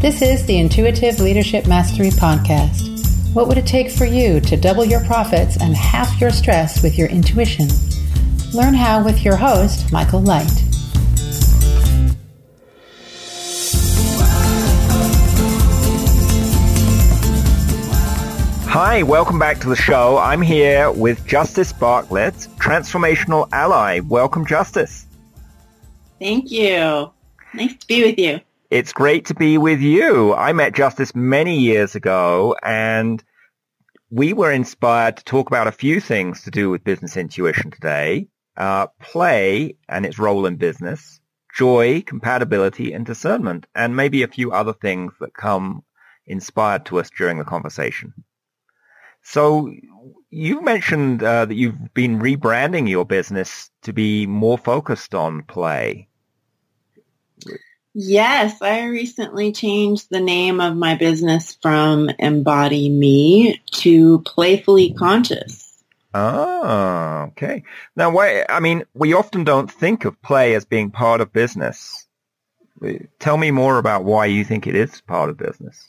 This is the Intuitive Leadership Mastery Podcast. What would it take for you to double your profits and half your stress with your intuition? Learn how with your host, Michael Light. Hi, welcome back to the show. I'm here with Justice Bartlett, transformational ally. Welcome, Justice. Thank you. Nice to be with you. It's great to be with you. I met Justice many years ago, and we were inspired to talk about a few things to do with business intuition today. Play and its role in business, joy, compatibility, and discernment, and maybe a few other things that come inspired to us during the conversation. So you mentioned that you've been rebranding your business to be more focused on play. Yes, I recently changed the name of my business from Embody Me to Playfully Conscious. Ah, okay. Now, we often don't think of play as being part of business. Tell me more about why you think it is part of business.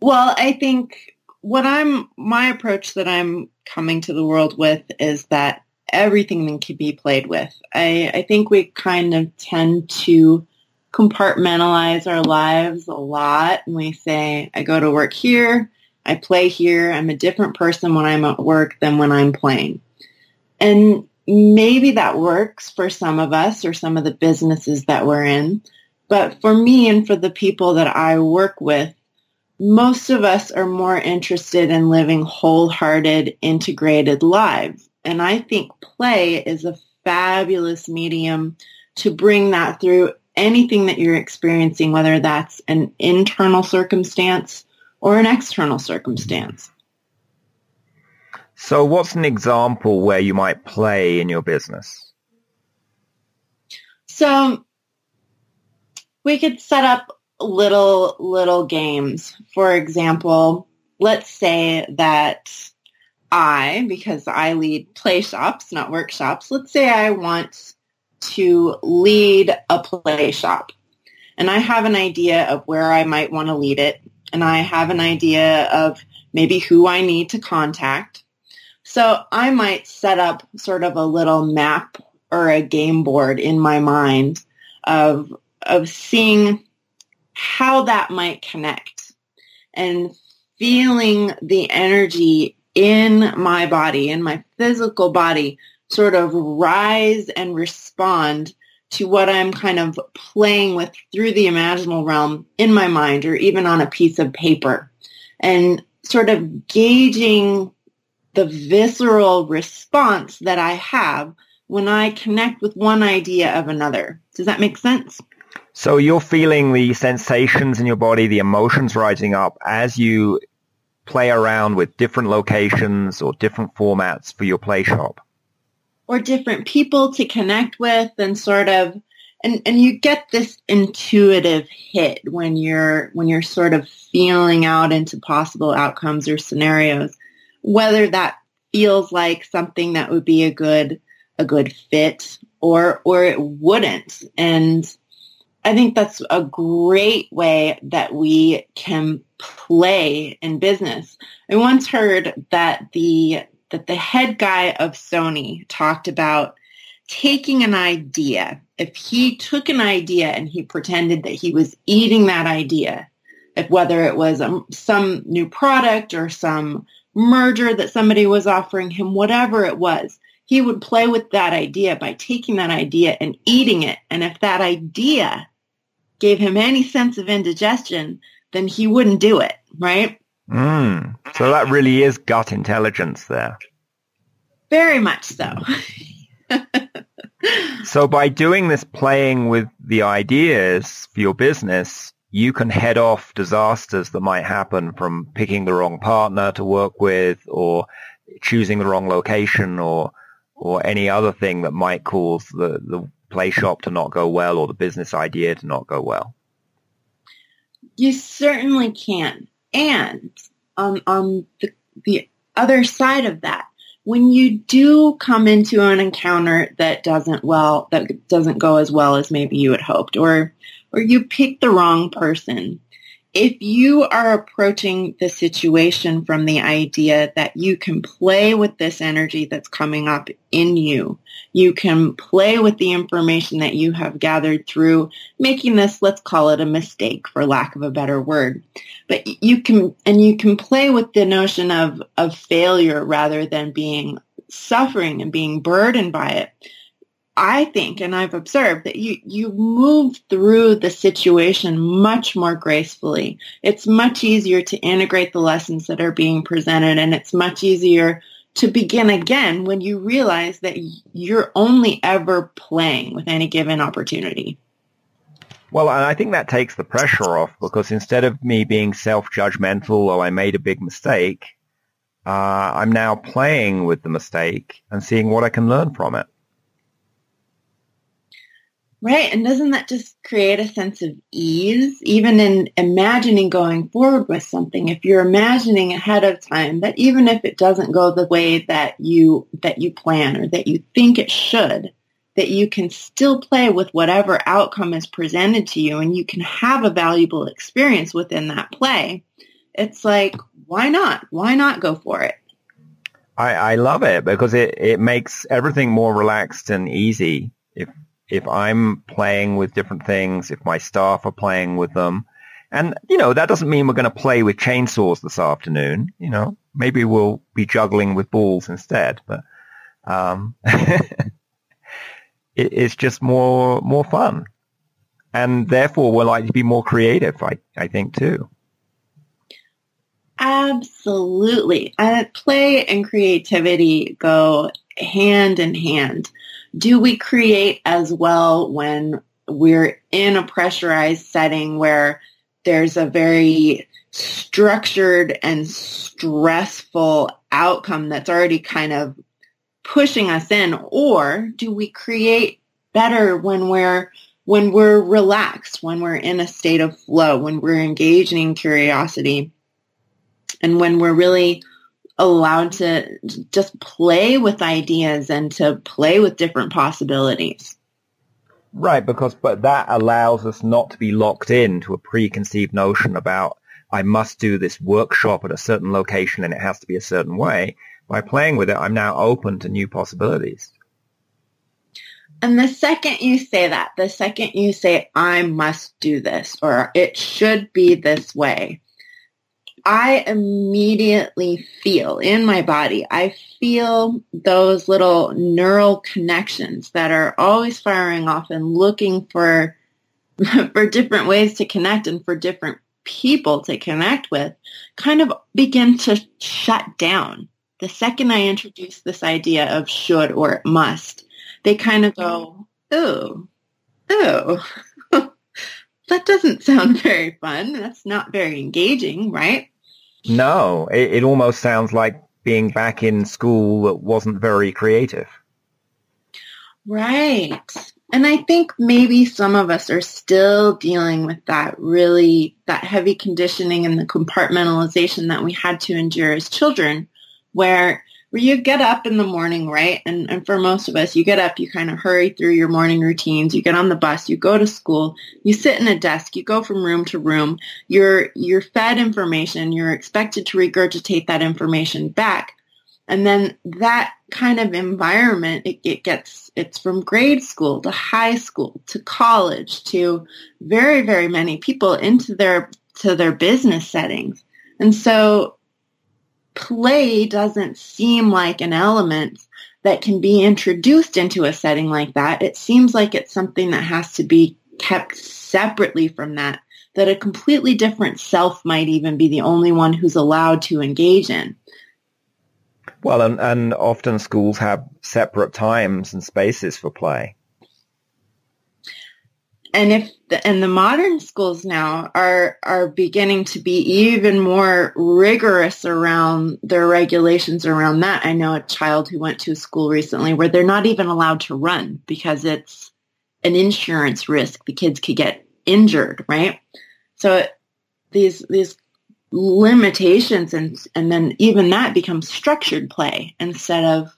Well, I think my approach that I'm coming to the world with is that everything can be played with. I think we kind of tend to compartmentalize our lives a lot. And we say, I go to work here, I play here, I'm a different person when I'm at work than when I'm playing. And maybe that works for some of us or some of the businesses that we're in. But for me and for the people that I work with, most of us are more interested in living wholehearted, integrated lives. And I think play is a fabulous medium to bring that through anything that you're experiencing, whether that's an internal circumstance or an external circumstance. So what's an example where you might play in your business? So we could set up little games. For example, let's say that because I lead play shops, not workshops, let's say I want to lead a play shop. And I have an idea of where I might want to lead it. And I have an idea of maybe who I need to contact. So I might set up sort of a little map or a game board in my mind of seeing how that might connect and feeling the energy in my body, in my physical body, sort of rise and respond to what I'm kind of playing with through the imaginal realm in my mind or even on a piece of paper, and sort of gauging the visceral response that I have when I connect with one idea of another. Does that make sense? So you're feeling the sensations in your body, the emotions rising up as you play around with different locations or different formats for your play shop. Or different people to connect with, and sort of, and you get this intuitive hit when you're sort of feeling out into possible outcomes or scenarios, whether that feels like something that would be a good fit or it wouldn't. And I think that's a great way that we can play in business. I once heard that the head guy of Sony talked about taking an idea. If he took an idea and he pretended that he was eating that idea, whether it was some new product or some merger that somebody was offering him, whatever it was, he would play with that idea by taking that idea and eating it. And if that idea gave him any sense of indigestion, then he wouldn't do it, right? So that really is gut intelligence there. Very much so. So by doing this playing with the ideas for your business, you can head off disasters that might happen from picking the wrong partner to work with or choosing the wrong location or any other thing that might cause the play shop to not go well or the business idea to not go well. You certainly can. And on the other side of that, when you do come into an encounter that doesn't go as well as maybe you had hoped, or or you pick the wrong person. If you are approaching the situation from the idea that you can play with this energy that's coming up in you, you can play with the information that you have gathered through making this, let's call it a mistake for lack of a better word, but you can play with the notion of failure rather than being suffering and being burdened by it. I think, and I've observed, that you move through the situation much more gracefully. It's much easier to integrate the lessons that are being presented, and it's much easier to begin again when you realize that you're only ever playing with any given opportunity. Well, I think that takes the pressure off, because instead of me being self-judgmental or I made a big mistake, I'm now playing with the mistake and seeing what I can learn from it. Right, and doesn't that just create a sense of ease, even in imagining going forward with something? If you're imagining ahead of time that even if it doesn't go the way that you plan or that you think it should, that you can still play with whatever outcome is presented to you and you can have a valuable experience within that play, it's like, why not? Why not go for it? I love it because it makes everything more relaxed and easy. If I'm playing with different things, if my staff are playing with them. And, that doesn't mean we're going to play with chainsaws this afternoon. Maybe we'll be juggling with balls instead. But it's just more fun. And therefore, we're likely to be more creative, I think, too. Absolutely. Play and creativity go hand in hand. Do we create as well when we're in a pressurized setting where there's a very structured and stressful outcome that's already kind of pushing us in? Or do we create better when we're relaxed, when we're in a state of flow, when we're engaging in curiosity, and when we're really allowed to just play with ideas and to play with different possibilities? Right, but that allows us not to be locked into a preconceived notion about I must do this workshop at a certain location and it has to be a certain way. By playing with it, I'm now open to new possibilities. And the second you say I must do this or it should be this way, I immediately feel in my body, I feel those little neural connections that are always firing off and looking for different ways to connect and for different people to connect with, kind of begin to shut down. The second I introduce this idea of should or must, they kind of go, ooh. That doesn't sound very fun. That's not very engaging, right? No, it almost sounds like being back in school that wasn't very creative. Right. And I think maybe some of us are still dealing with that heavy conditioning and the compartmentalization that we had to endure as children, where you get up in the morning, right? And for most of us, you get up, you kind of hurry through your morning routines, you get on the bus, you go to school, you sit in a desk, you go from room to room, you're fed information, you're expected to regurgitate that information back. And then that kind of environment, it's from grade school to high school to college to very, very many people into their business settings. And so play doesn't seem like an element that can be introduced into a setting like that. It seems like it's something that has to be kept separately from that a completely different self might even be the only one who's allowed to engage in. Well, and often schools have separate times and spaces for play. And the modern schools now are beginning to be even more rigorous around their regulations around that. I know a child who went to a school recently where they're not even allowed to run because it's an insurance risk. The kids could get injured, right? So these limitations and then even that becomes structured play instead of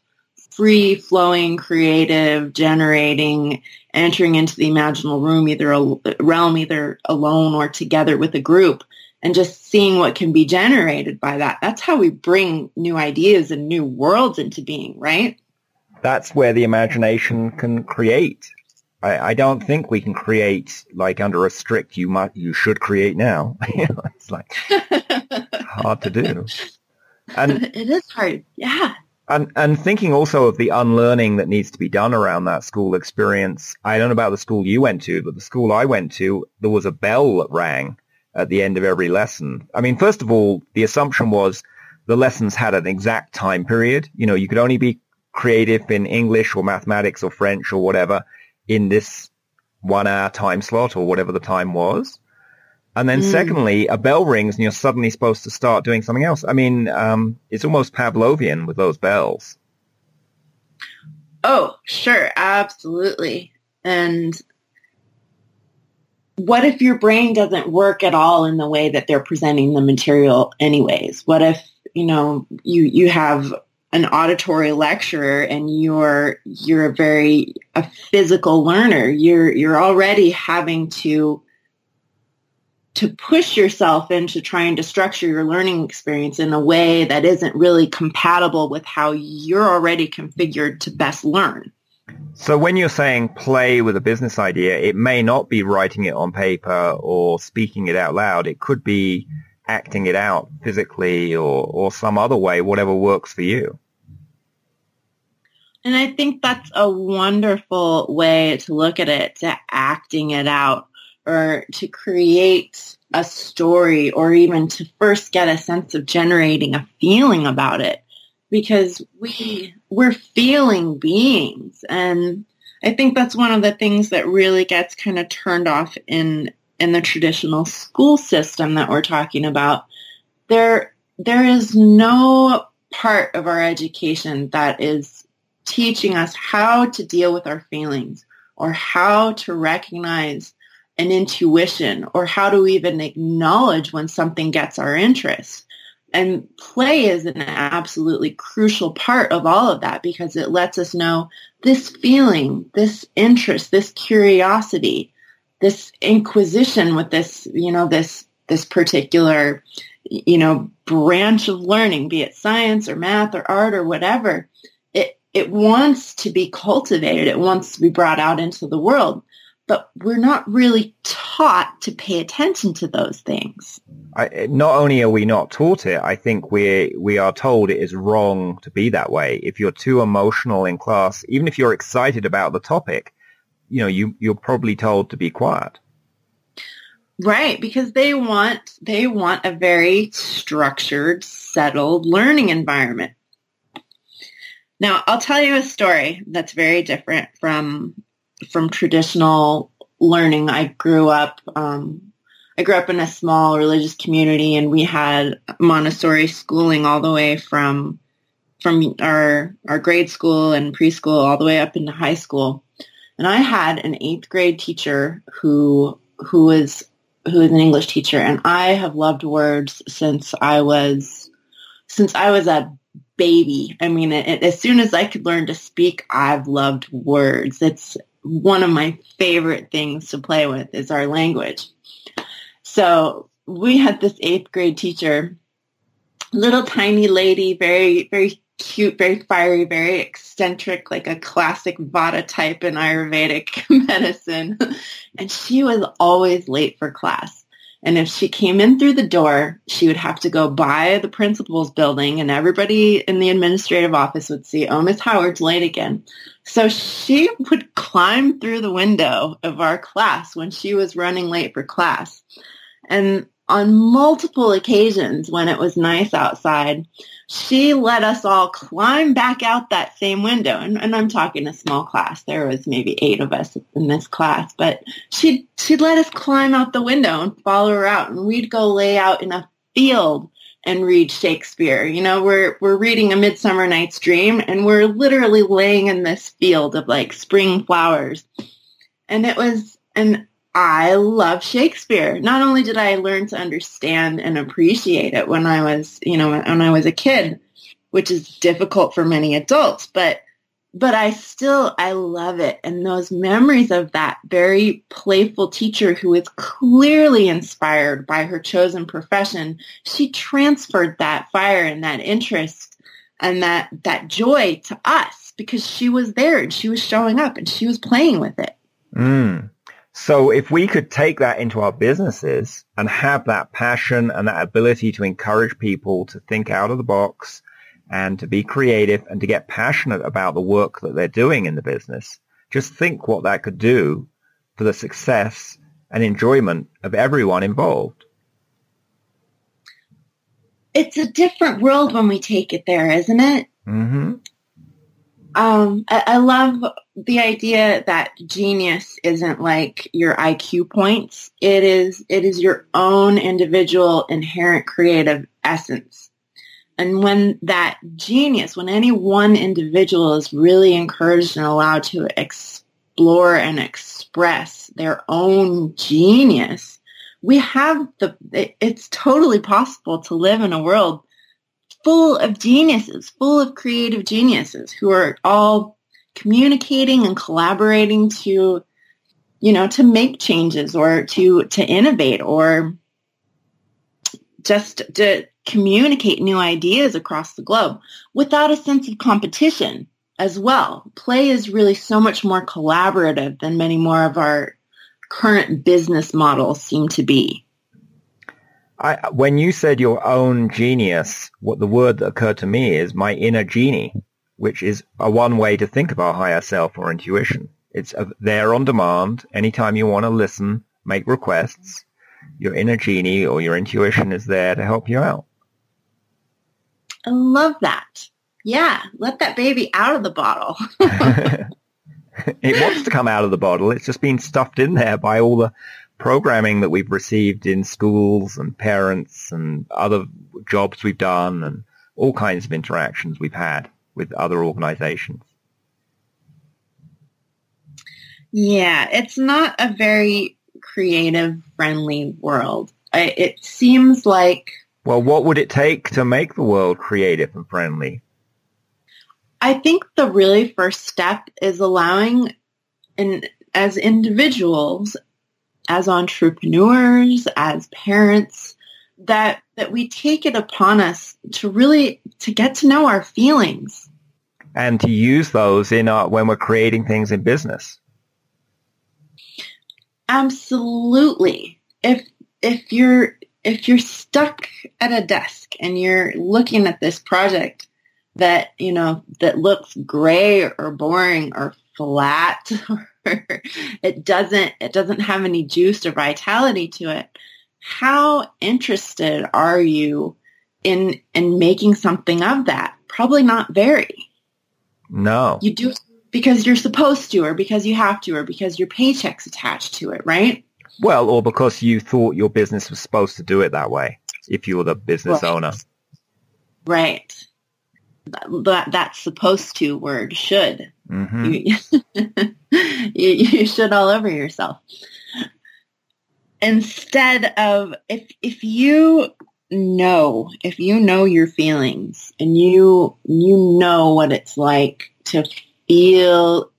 free flowing, creative, generating, entering into the imaginal room, either alone or together with a group, and just seeing what can be generated by that. That's how we bring new ideas and new worlds into being, right? That's where the imagination can create. I don't think we can create like under a strict, you should create now. It's like hard to do. And it is hard. Yeah. And thinking also of the unlearning that needs to be done around that school experience. I don't know about the school you went to, but the school I went to, there was a bell that rang at the end of every lesson. I mean, first of all, the assumption was the lessons had an exact time period. You know, you could only be creative in English or mathematics or French or whatever in this 1 hour time slot or whatever the time was. And then secondly, a bell rings and you're suddenly supposed to start doing something else. I mean, it's almost Pavlovian with those bells. Oh, sure. Absolutely. And what if your brain doesn't work at all in the way that they're presenting the material anyways? What if, you have an auditory lecturer and you're a physical learner. You're already having to push yourself into trying to structure your learning experience in a way that isn't really compatible with how you're already configured to best learn. So when you're saying play with a business idea, it may not be writing it on paper or speaking it out loud. It could be acting it out physically or some other way, whatever works for you. And I think that's a wonderful way to look at it, to acting it out, or to create a story, or even to first get a sense of generating a feeling about it, because we're feeling beings. And I think that's one of the things that really gets kind of turned off in the traditional school system that we're talking about. There is no part of our education that is teaching us how to deal with our feelings or how to recognize an intuition, or how to even acknowledge when something gets our interest. And play is an absolutely crucial part of all of that, because it lets us know this feeling, this interest, this curiosity, this inquisition with this, this particular, branch of learning, be it science or math or art or whatever. It wants to be cultivated. It wants to be brought out into the world. But we're not really taught to pay attention to those things. Not only are we not taught it, I think we are told it is wrong to be that way. If you're too emotional in class, even if you're excited about the topic, you're probably told to be quiet. Right, because they want a very structured, settled learning environment. Now, I'll tell you a story that's very different from traditional learning. I grew up in a small religious community, and we had Montessori schooling all the way from our grade school and preschool all the way up into high school. And I had an 8th grade teacher who was an English teacher, and I have loved words since I was a baby. I mean, as soon as I could learn to speak, I've loved words. It's one of my favorite things to play with is our language. So we had this 8th grade teacher, little tiny lady, very, very cute, very fiery, very eccentric, like a classic Vata type in Ayurvedic medicine. And she was always late for class. And if she came in through the door, she would have to go by the principal's building, and everybody in the administrative office would see, oh, Miss Howard's late again. So she would climb through the window of our class when she was running late for class. And on multiple occasions when it was nice outside, she let us all climb back out that same window. And I'm talking a small class. There was maybe 8 of us in this class. But she'd let us climb out the window and follow her out. And we'd go lay out in a field and read Shakespeare. We're reading A Midsummer Night's Dream, and we're literally laying in this field of like spring flowers. And I love Shakespeare. Not only did I learn to understand and appreciate it when I was a kid, which is difficult for many adults, but But I love it. And those memories of that very playful teacher who is clearly inspired by her chosen profession, she transferred that fire and that interest and that joy to us because she was there and she was showing up and she was playing with it. Mm. So if we could take that into our businesses and have that passion and that ability to encourage people to think out of the box and to be creative and to get passionate about the work that they're doing in the business, just think what that could do for the success and enjoyment of everyone involved. It's a different world when we take it there, isn't it? Mm-hmm. I love the idea that genius isn't like your IQ points. It is your own individual inherent creative essence. And when that genius, when any one individual is really encouraged and allowed to explore and express their own genius, it's totally possible to live in a world full of geniuses, full of creative geniuses who are all communicating and collaborating to, to make changes or to innovate or just to communicate new ideas across the globe without a sense of competition as well. Play is really so much more collaborative than many more of our current business models seem to be. When you said your own genius, the word that occurred to me is my inner genie, which is one way to think of our higher self or intuition. It's there on demand. Anytime you want to listen, make requests, your inner genie or your intuition is there to help you out. I love that. Yeah, let that baby out of the bottle. It wants to come out of the bottle. It's just been stuffed in there by all the programming that we've received in schools and parents and other jobs we've done and all kinds of interactions we've had with other organizations. Yeah, it's not a very creative friendly world. It seems like... Well, what would it take to make the world creative and friendly? I think the really first step is allowing, and as individuals, as entrepreneurs, as parents, that we take it upon us to get to know our feelings. And to use those when we're creating things in business. Absolutely. If you're stuck at a desk and you're looking at this project that looks gray or boring or flat it doesn't have any juice or vitality to it. How interested are you in making something of that? Probably not very. No. You do because you're supposed to, or because you have to, or because your paycheck's attached to it, right? Well, or because you thought your business was supposed to do it that way, if you were the business owner. Right. That supposed to word, should. Mm-hmm. You should all over yourself. Instead of, if you know your feelings and you know what it's like to feel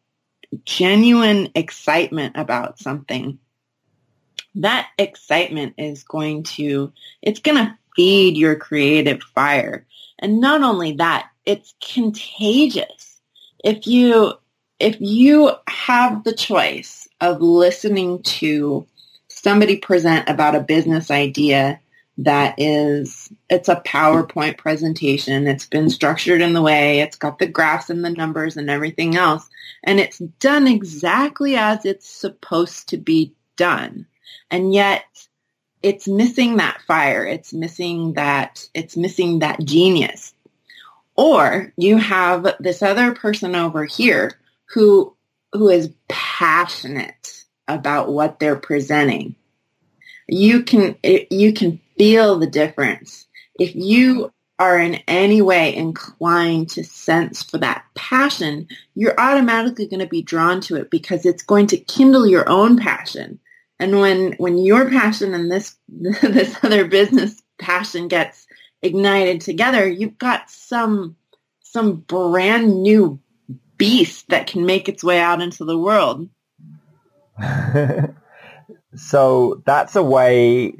genuine excitement about something, that excitement is going to feed your creative fire. And not only that, it's contagious. If you have the choice of listening to somebody present about a business idea it's a PowerPoint presentation, it's been structured in the way, it's got the graphs and the numbers and everything else, and it's done exactly as it's supposed to be done. And yet it's missing that fire, it's missing that genius. Or you have this other person over here who is passionate about what they're presenting. You can feel the difference. If you are in any way inclined to sense for that passion, you're automatically going to be drawn to it because it's going to kindle your own passion. And when your passion and this other business passion gets ignited together, you've got some brand new beast that can make its way out into the world. So that's a way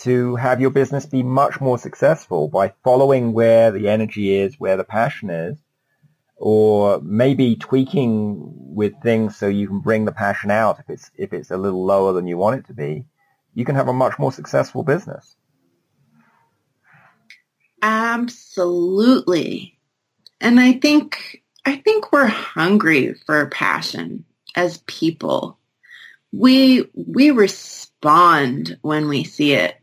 to have your business be much more successful, by following where the energy is, where the passion is, or maybe tweaking with things so you can bring the passion out if it's a little lower than you want it to be. You can have a much more successful business. Absolutely. And I think we're hungry for passion as people. We respond when we see it.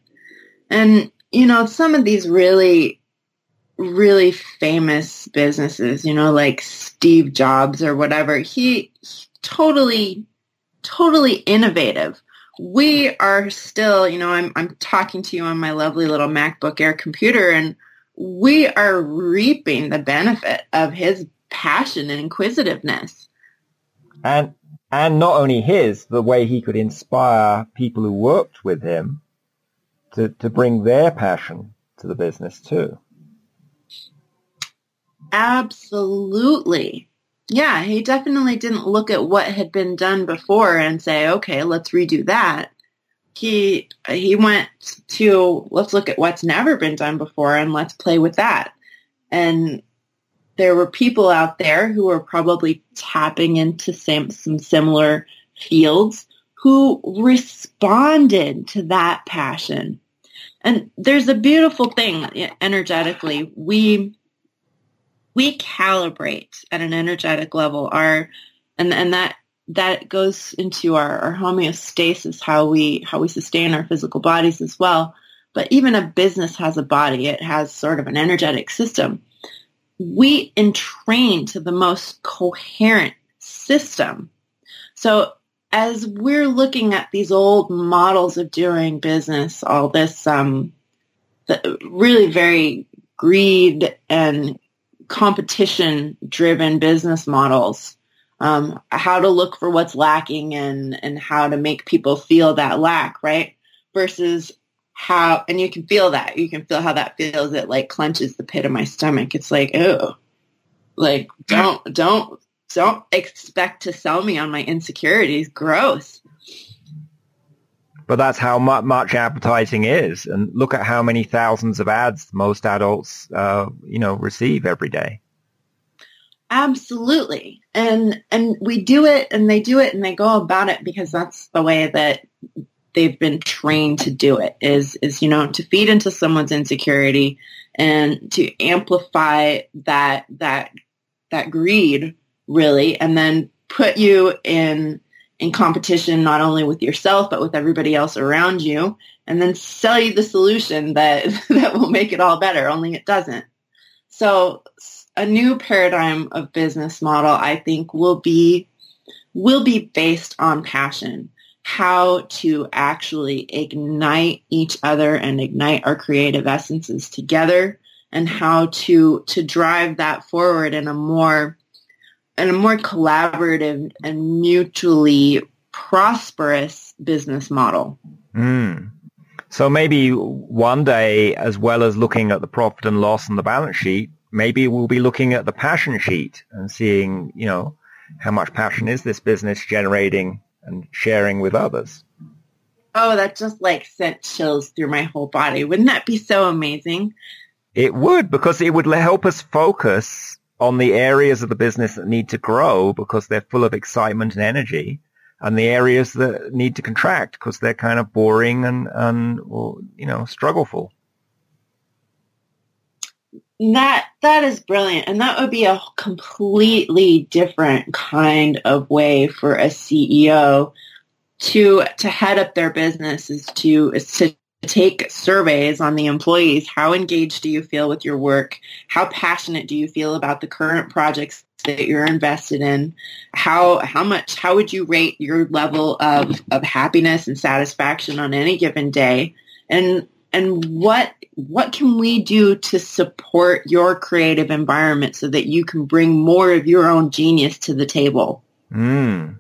And, you know, some of these really, really famous businesses, you know, like Steve Jobs or whatever, he's totally innovative. We are still, you know, I'm talking to you on my lovely little MacBook Air computer, and we are reaping the benefit of his passion and inquisitiveness. And not only his, the way he could inspire people who worked with him to bring their passion to the business too. Absolutely. Yeah, he definitely didn't look at what had been done before and say, okay, let's redo that. He went to, let's look at what's never been done before and let's play with that. And there were people out there who were probably tapping into some similar fields who responded to that passion. And there's a beautiful thing energetically. We calibrate at an energetic level, and that goes into our homeostasis, how we sustain our physical bodies as well. But even a business has a body. It has sort of an energetic system. We entrain to the most coherent system. So as we're looking at these old models of doing business, all this really very greed and competition-driven business models, how to look for what's lacking and how to make people feel that lack, right? Versus how, and you can feel how that feels. It like clenches the pit of my stomach. It's like, oh, like don't expect to sell me on my insecurities. Gross. But that's how much advertising is. And look at how many thousands of ads most adults, receive every day. Absolutely. And we do it, and they do it, and they go about it because that's the way that they've been trained to do it, is to feed into someone's insecurity and to amplify that greed, really, and then put you in competition, not only with yourself, but with everybody else around you, and then sell you the solution that will make it all better, only it doesn't. So a new paradigm of business model, I think, will be based on passion, how to actually ignite each other and ignite our creative essences together, and how to drive that forward in a more collaborative and mutually prosperous business model. Mm. So maybe one day, as well as looking at the profit and loss and the balance sheet, maybe we'll be looking at the passion sheet and seeing, you know, how much passion is this business generating and sharing with others. Oh, that just like sent chills through my whole body. Wouldn't that be so amazing? It would, because it would help us focus on the areas of the business that need to grow because they're full of excitement and energy, and the areas that need to contract because they're kind of boring and struggleful. That is brilliant. And that would be a completely different kind of way for a CEO to head up their business, is to take surveys on the employees. How engaged do you feel with your work? How passionate do you feel about the current projects that you're invested in? How would you rate your level of happiness and satisfaction on any given day? And what can we do to support your creative environment so that you can bring more of your own genius to the table? Mm.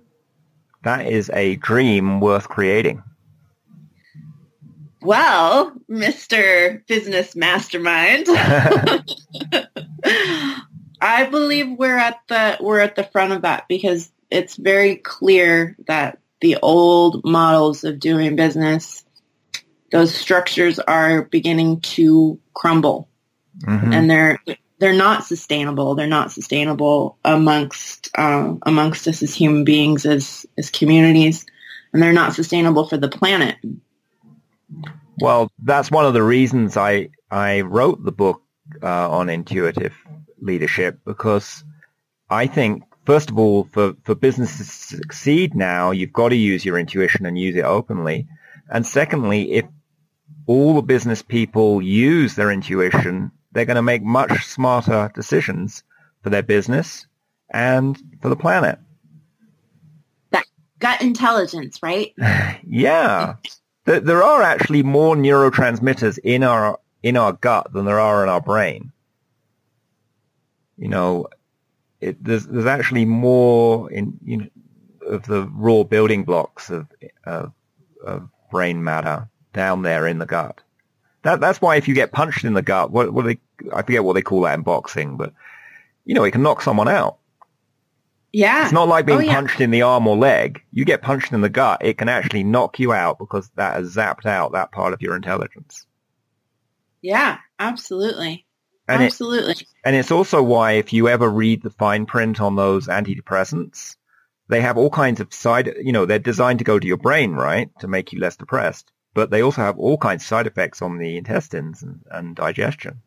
That is a dream worth creating. Well, Mr. Business Mastermind, I believe we're at the front of that, because it's very clear that the old models of doing business, those structures are beginning to crumble, and they're not sustainable. They're not sustainable amongst us as human beings, as communities, and they're not sustainable for the planet. Well, that's one of the reasons I wrote the book on intuitive leadership, because I think, first of all, for businesses to succeed now, you've got to use your intuition and use it openly. And secondly, if all the business people use their intuition, they're going to make much smarter decisions for their business and for the planet. That gut intelligence, right? Yeah. There are actually more neurotransmitters in our gut than there are in our brain. You know, there's actually more of the raw building blocks of brain matter down there in the gut. That's why if you get punched in the gut, I forget what they call that in boxing, but you know, it can knock someone out. Yeah. It's not like being punched in the arm or leg. You get punched in the gut, it can actually knock you out because that has zapped out that part of your intelligence. Yeah, absolutely. And it's also why if you ever read the fine print on those antidepressants, they have all kinds of they're designed to go to your brain, right, to make you less depressed. But they also have all kinds of side effects on the intestines and digestion.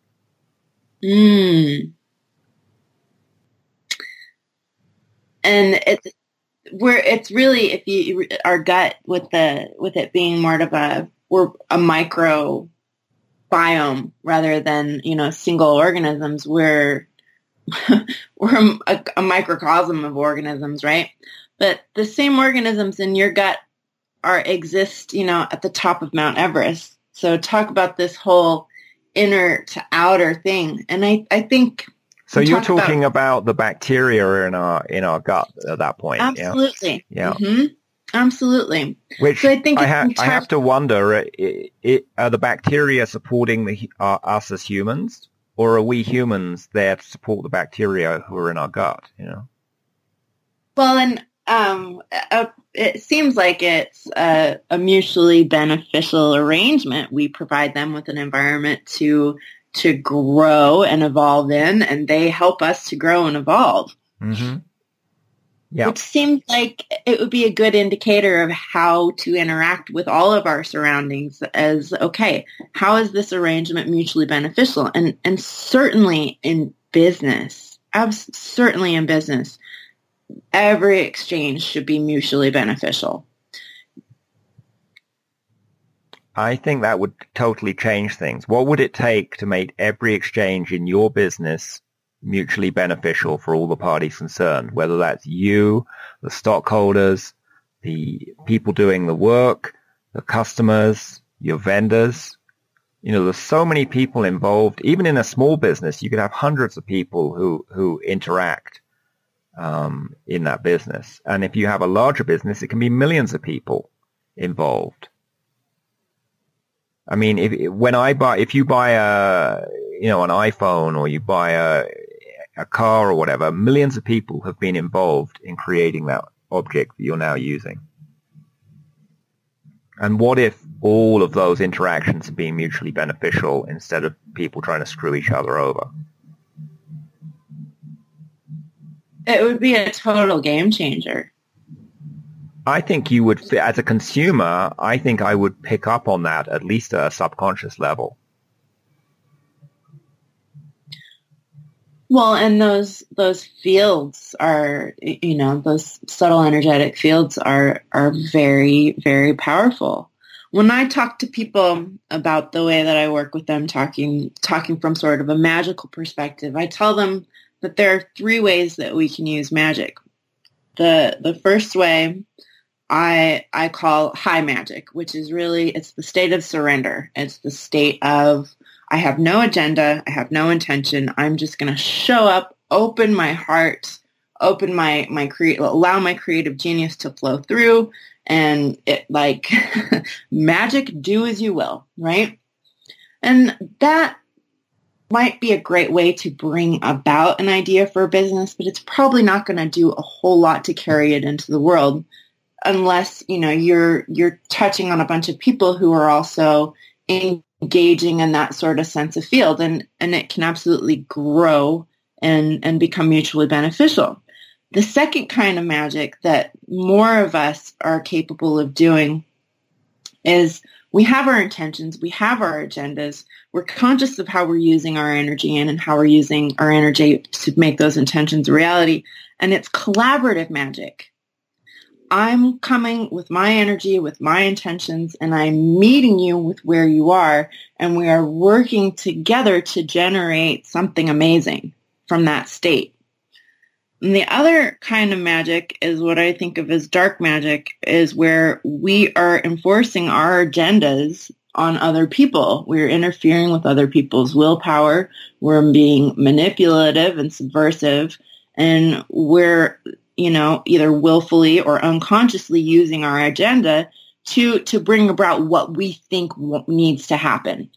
Mm. And it's really, if you, our gut, with it being more of a microbiome rather than, single organisms, we're a microcosm of organisms, right? But the same organisms in your gut exist, at the top of Mount Everest. So talk about this whole inner to outer thing. And I think. So you're talking about the bacteria in our gut at that point. Absolutely. Yeah. Mm-hmm. Absolutely. Which so I think I have to wonder, are the bacteria supporting us as humans, or are we humans there to support the bacteria who are in our gut? Well, and it seems like it's a mutually beneficial arrangement. We provide them with an environment to grow and evolve in, and they help us to grow and evolve. Mm-hmm. Yeah. Which seems like it would be a good indicator of how to interact with all of our surroundings as, okay, how is this arrangement mutually beneficial? And certainly in business, every exchange should be mutually beneficial. I think that would totally change things. What would it take to make every exchange in your business mutually beneficial for all the parties concerned, whether that's you, the stockholders, the people doing the work, the customers, your vendors? There's so many people involved. Even in a small business, you could have hundreds of people who interact in that business. And if you have a larger business, it can be millions of people involved. I mean, if you buy an iPhone, or you buy a car or whatever, millions of people have been involved in creating that object that you're now using. And what if all of those interactions have been mutually beneficial instead of people trying to screw each other over? It would be a total game changer. I think you would, as a consumer, I think I would pick up on that at least at a subconscious level. Well, and those fields are, those subtle energetic fields are very, very powerful. When I talk to people about the way that I work with them, talking from sort of a magical perspective, I tell them that there are three ways that we can use magic. The first way I call high magic, which is really, it's the state of surrender. It's the state of, I have no agenda, I have no intention, I'm just going to show up, open my heart, allow my creative genius to flow through, and it like magic, do as you will, right? And that might be a great way to bring about an idea for a business, but it's probably not going to do a whole lot to carry it into the world unless, you know, you're touching on a bunch of people who are also engaging in that sort of sense of field, and it can absolutely grow and become mutually beneficial. The second kind of magic that more of us are capable of doing is we have our intentions, we have our agendas, we're conscious of how we're using our energy and how we're using our energy to make those intentions a reality, and it's collaborative magic. I'm coming with my energy, with my intentions, and I'm meeting you with where you are, and we are working together to generate something amazing from that state. And the other kind of magic is what I think of as dark magic, is where we are enforcing our agendas on other people. We're interfering with other people's willpower. We're being manipulative and subversive, and we're, you know, either willfully or unconsciously using our agenda to bring about what we think needs to happen.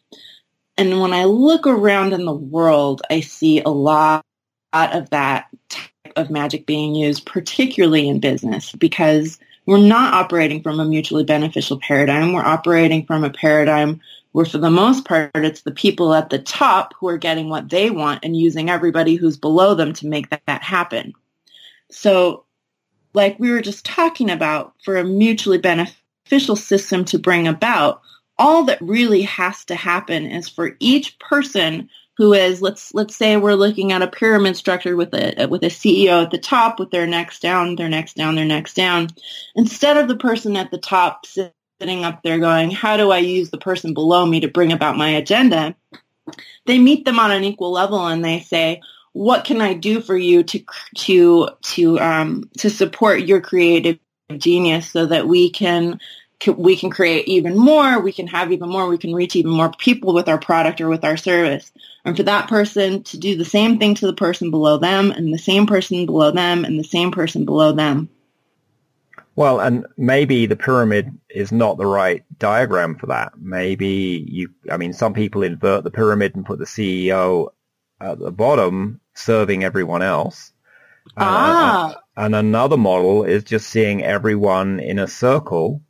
And when I look around in the world, I see a lot of that type of magic being used, particularly in business, because we're not operating from a mutually beneficial paradigm. We're operating from a paradigm where, for the most part, it's the people at the top who are getting what they want and using everybody who's below them to make that happen. So, like we were just talking about, for a mutually beneficial system to bring about, all that really has to happen is for each person who is, let's say we're looking at a pyramid structure with a CEO at the top, with their necks down, their necks down, their necks down. Instead of the person at the top sitting up there going, how do I use the person below me to bring about my agenda? They meet them on an equal level and they say, what can I do for you to support your creative genius so that we can create even more, we can have even more, we can reach even more people with our product or with our service. And for that person to do the same thing to the person below them, and the same person below them, and the same person below them. Well, and maybe the pyramid is not the right diagram for that. Maybe some people invert the pyramid and put the CEO at the bottom serving everyone else. And another model is just seeing everyone in a circle.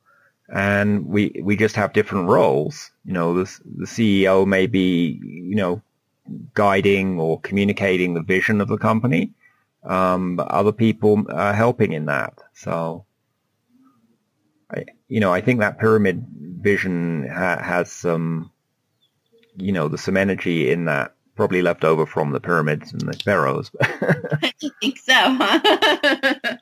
And we just have different roles. You know, the CEO may be, you know, guiding or communicating the vision of the company, but other people are helping in that. So, I think that pyramid vision has some, you know, there's some energy in that, probably left over from the pyramids and the pharaohs. I think so, huh?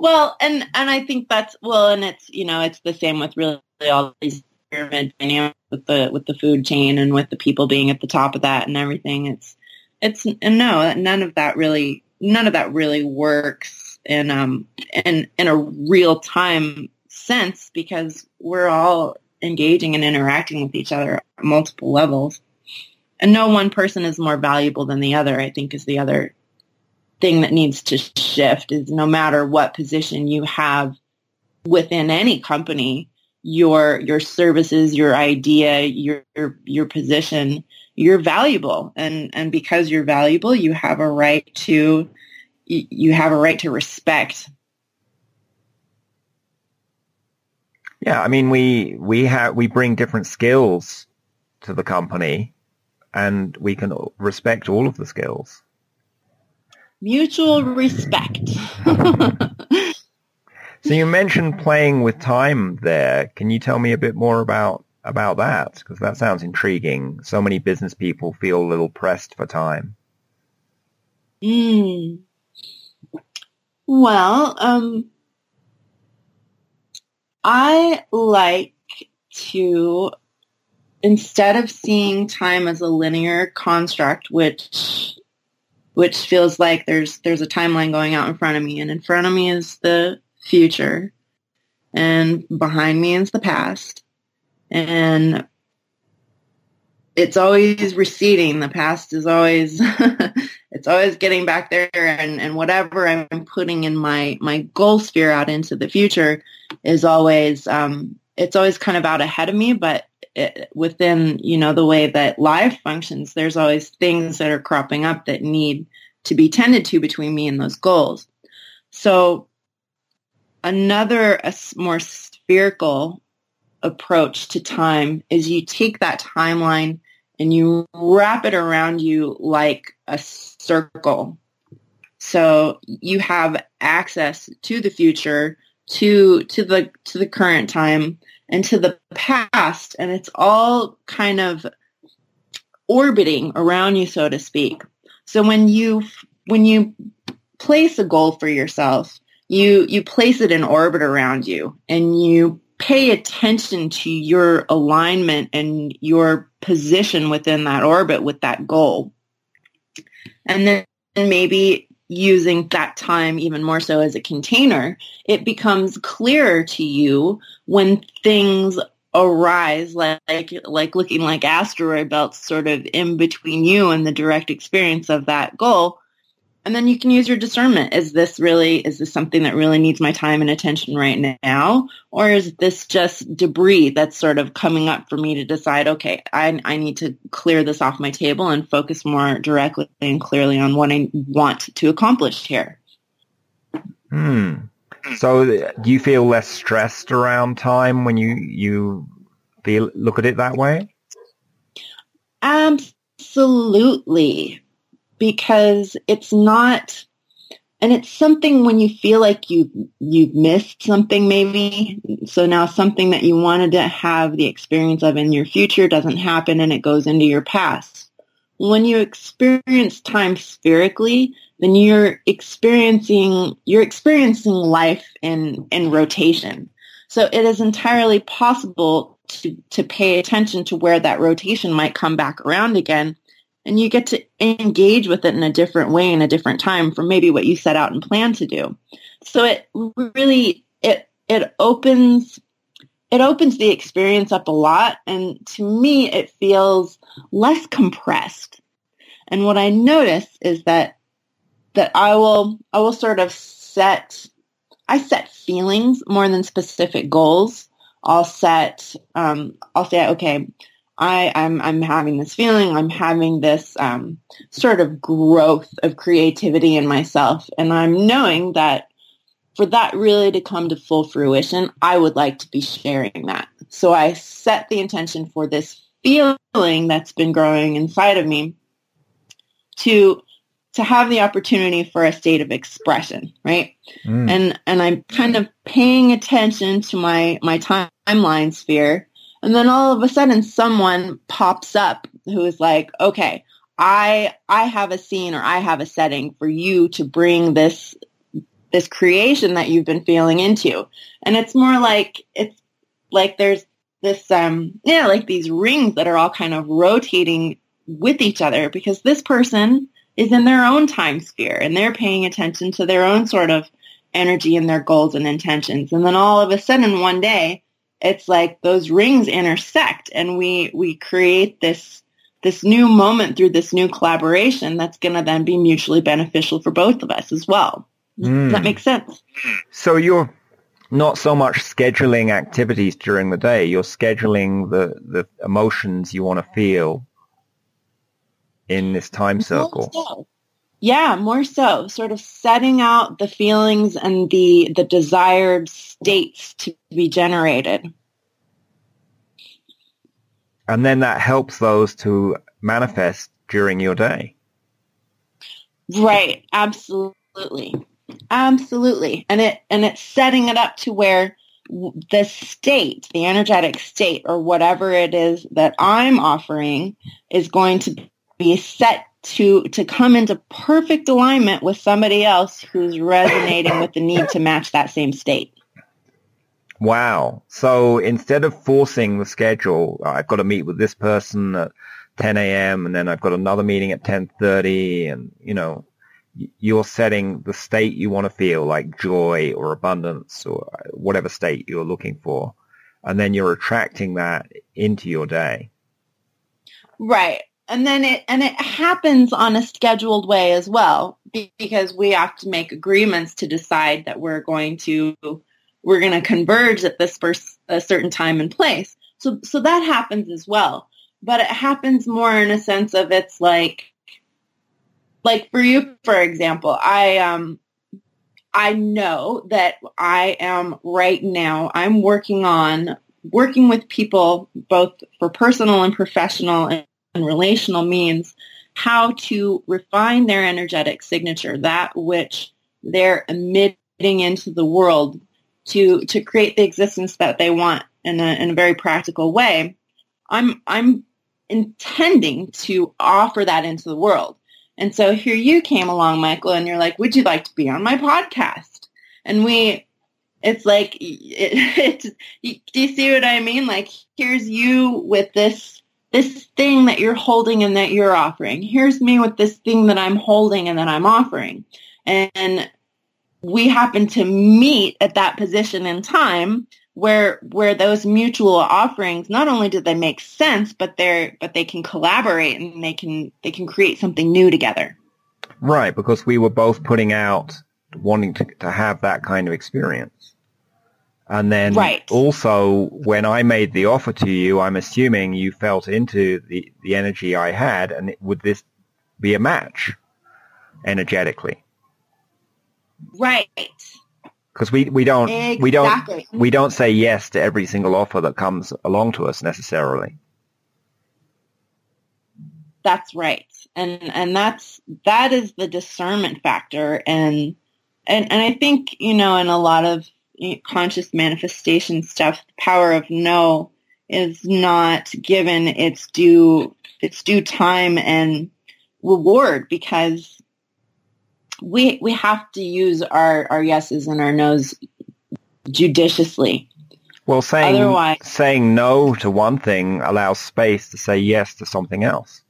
Well, and I think that's, well, and it's, you know, it's the same with really all these pyramid dynamics with the food chain and with the people being at the top of that and everything. None of that really works in a real time sense, because we're all engaging and interacting with each other at multiple levels, and no one person is more valuable than the other. I think is the other thing that needs to shift, is no matter what position you have within any company, your services, your idea, your position, you're valuable, and because you're valuable, you have a right to respect. Yeah, I mean, we bring different skills to the company, and we can respect all of the skills. Mutual respect. So you mentioned playing with time there. Can you tell me a bit more about that? Because that sounds intriguing. So many business people feel a little pressed for time. Well, I like to, instead of seeing time as a linear construct, which feels like there's a timeline going out in front of me, and in front of me is the future, and behind me is the past, and it's always receding. The past is always, it's always getting back there, and whatever I'm putting in my goal sphere out into the future is always, it's always kind of out ahead of me, but within, you know, the way that life functions, there's always things that are cropping up that need to be tended to between me and those goals. So another, a more spherical approach to time is you take that timeline and you wrap it around you like a circle. So you have access to the future, to the current time, and to the past, and it's all kind of orbiting around you, so to speak. So when you place a goal for yourself, you place it in orbit around you, and you pay attention to your alignment and your position within that orbit with that goal. And then maybe using that time even more so as a container, it becomes clearer to you when things arise, like looking like asteroid belts sort of in between you and the direct experience of that goal. And then you can use your discernment. Is this something that really needs my time and attention right now? Or is this just debris that's sort of coming up for me to decide, okay, I need to clear this off my table and focus more directly and clearly on what I want to accomplish here. So do you feel less stressed around time when you look at it that way? Absolutely. Because it's not, and it's something when you feel like you missed something maybe, so now something that you wanted to have the experience of in your future doesn't happen and it goes into your past. When you experience time spherically, then you're experiencing life in rotation. So it is entirely possible to pay attention to where that rotation might come back around again. And you get to engage with it in a different way, in a different time from maybe what you set out and plan to do. So it really, it opens the experience up a lot. And to me, it feels less compressed. And what I notice is that I will sort of set feelings more than specific goals. I'll say, okay, I'm having this feeling, I'm having this sort of growth of creativity in myself. And I'm knowing that for that really to come to full fruition, I would like to be sharing that. So I set the intention for this feeling that's been growing inside of me to have the opportunity for a state of expression, right? And I'm kind of paying attention to my timeline sphere. And then all of a sudden someone pops up who is like, okay, I have a scene or I have a setting for you to bring this creation that you've been feeling into. And it's more like, it's like there's this, like these rings that are all kind of rotating with each other because this person is in their own time sphere and they're paying attention to their own sort of energy and their goals and intentions. And then all of a sudden one day, it's like those rings intersect and we create this new moment through this new collaboration that's going to then be mutually beneficial for both of us as well. Does that make sense? So you're not so much scheduling activities during the day. You're scheduling the emotions you want to feel in this time circle. Yeah, more so. Sort of setting out the feelings and the desired states to be generated. And then that helps those to manifest during your day. Right, absolutely. Absolutely. And it's setting it up to where the state, the energetic state, or whatever it is that I'm offering is going to be set to come into perfect alignment with somebody else who's resonating with the need to match that same state. Wow. So instead of forcing the schedule, I've got to meet with this person at 10 a.m. and then I've got another meeting at 10:30, and, you know, you're setting the state you want to feel, like joy or abundance or whatever state you're looking for, and then you're attracting that into your day. Right. And then it happens on a scheduled way as well, because we have to make agreements to decide that we're going to converge at this first, a certain time and place. So that happens as well, but it happens more in a sense of it's like for you, for example, I know that I am right now, I'm working with people both for personal and professional and relational means, how to refine their energetic signature, that which they're emitting into the world to create the existence that they want in a very practical way. I'm intending to offer that into the world. And so here you came along, Michael, and you're like, would you like to be on my podcast? And do you see what I mean? Like, here's you with this thing that you're holding and that you're offering. Here's me with this thing that I'm holding and that I'm offering. And we happen to meet at that position in time where those mutual offerings, not only do they make sense, but they can collaborate and they can create something new together. Right, because we were both putting out wanting to have that kind of experience. And then also, when I made the offer to you, I'm assuming you felt into the energy I had, and would this be a match energetically? Right. Because we don't say yes to every single offer that comes along to us necessarily. That's right. And that is the discernment factor, and I think, you know, in a lot of conscious manifestation stuff, the power of no is not given its due time and reward, because we have to use our yeses and our nos judiciously. Well, saying no to one thing allows space to say yes to something else.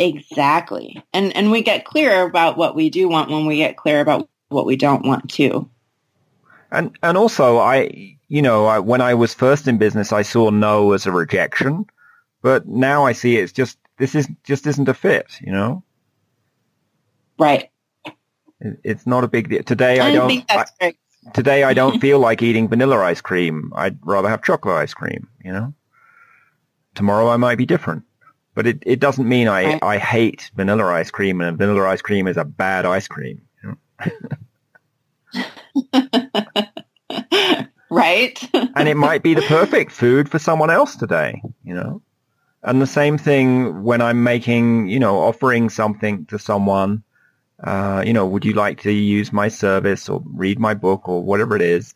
Exactly. And we get clearer about what we do want when we get clear about what we don't want to. And also, when I was first in business, I saw no as a rejection, but now I see this just isn't a fit, you know? Right. It's not a big deal. Today I don't feel like eating vanilla ice cream. I'd rather have chocolate ice cream, you know? Tomorrow I might be different. But it doesn't mean I hate vanilla ice cream, and vanilla ice cream is a bad ice cream. Right. And it might be the perfect food for someone else today, you know? And the same thing when I'm making, you know, offering something to someone, you know, would you like to use my service or read my book or whatever it is?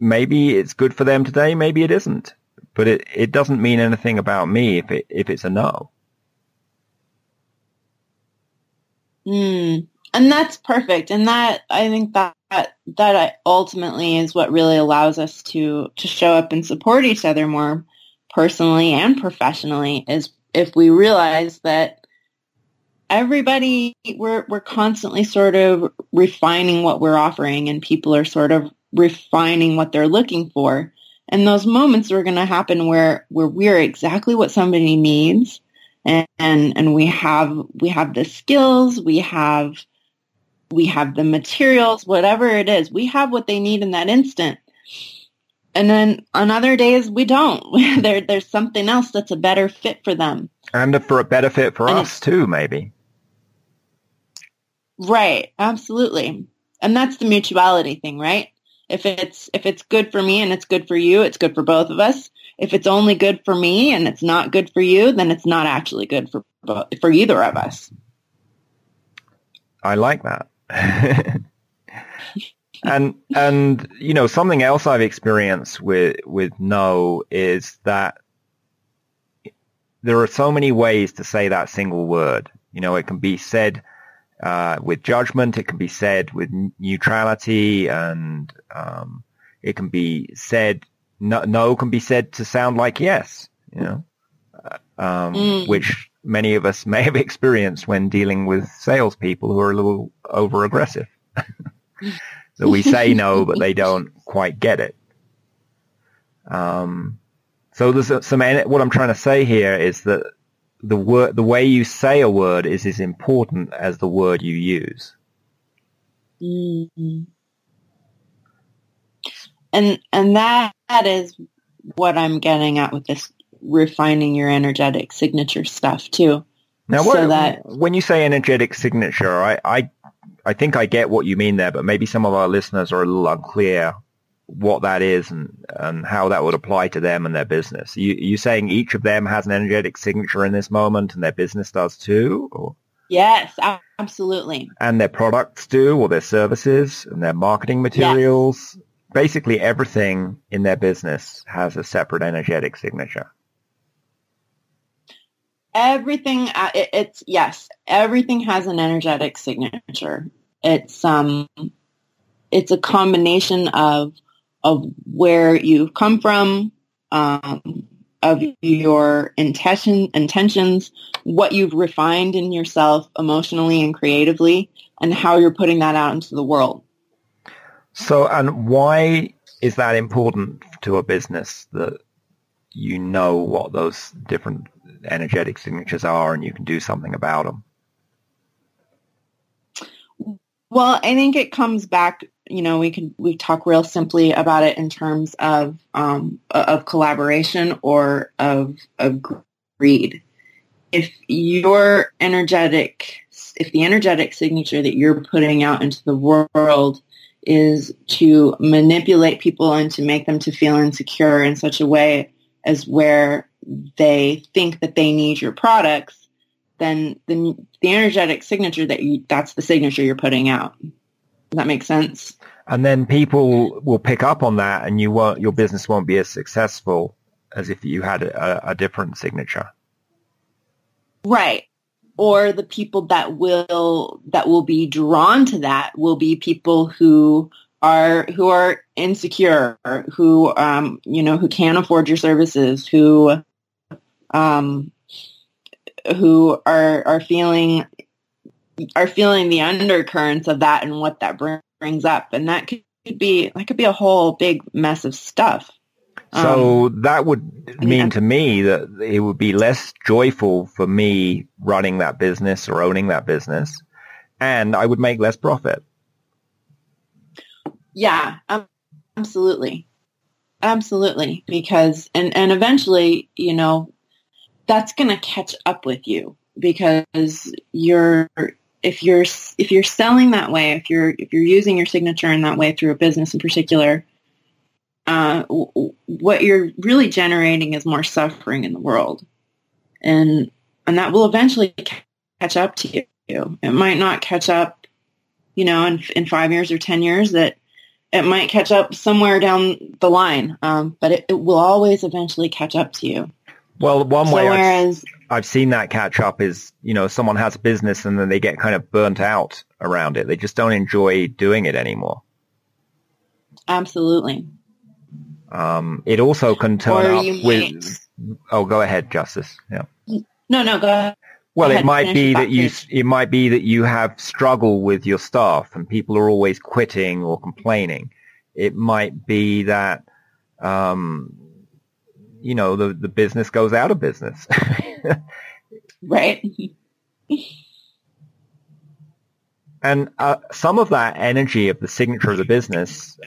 Maybe it's good for them today, maybe it isn't. But it doesn't mean anything about me if it's a no. And that's perfect. And that, I think that ultimately is what really allows us to show up and support each other more personally and professionally, is if we realize that everybody, we're constantly sort of refining what we're offering, and people are sort of refining what they're looking for. And those moments are going to happen where we're exactly what somebody needs, and we have the skills, we have the materials, whatever it is, we have what they need in that instant. And then on other days, we don't. There's something else that's a better fit for them. And for a better fit for us too, maybe. Right, absolutely. And that's the mutuality thing, right? If it's good for me and it's good for you, it's good for both of us. If it's only good for me and it's not good for you, then it's not actually good for either of us. I like that. And you know, something else I've experienced with no is that there are so many ways to say that single word. You know, it can be said with judgment, it can be said with neutrality, and it can be said, no can be said to sound like yes, you know, which many of us may have experienced when dealing with salespeople who are a little over aggressive. So we say no, but they don't quite get it. So there's what I'm trying to say here is that the word, the way you say a word, is as important as the word you use. Mm-hmm. And that is what I'm getting at with this refining your energetic signature stuff too. Now, when you say energetic signature, I think I get what you mean there, but maybe some of our listeners are a little unclear what that is and how that would apply to them and their business. You're saying each of them has an energetic signature in this moment and their business does too? Or? Yes, absolutely. And their products do, or their services and their marketing materials? Yes. Basically everything in their business has a separate energetic signature. Everything, everything has an energetic signature. It's a combination of where you've come from, of your intentions, what you've refined in yourself emotionally and creatively, and how you're putting that out into the world. So, and why is that important to a business, that you know what those different energetic signatures are and you can do something about them? Well, I think it comes back, we talk real simply about it in terms of collaboration or of greed. If the energetic signature that you're putting out into the world is to manipulate people and to make them to feel insecure in such a way as where they think that they need your products, then the energetic signature that's the signature you're putting out. Does that make sense? And then people will pick up on that, and your business won't be as successful as if you had a different signature. Right. Or the people that will be drawn to that will be people who are insecure, who can't afford your services, who are feeling the undercurrents of that and what that brings up, and that could be a whole big mess of stuff. So that would mean to me that it would be less joyful for me running that business or owning that business, and I would make less profit. Yeah, absolutely. Because, and eventually, that's going to catch up with you, because if you're selling that way, if you're using your signature in that way through a business in particular, what you're really generating is more suffering in the world, and that will eventually catch up to you. It might not catch up, in 5 years or 10 years. It might catch up somewhere down the line, but it will always eventually catch up to you. Well, I've seen that catch up is, someone has a business and then they get kind of burnt out around it. They just don't enjoy doing it anymore. Absolutely. It also can turn up with... Oh, go ahead, Justice. Yeah. No, go ahead. Well, it might be that you have struggle with your staff and people are always quitting or complaining. It might be that the business goes out of business. Right. And some of that energy of the signature of the business,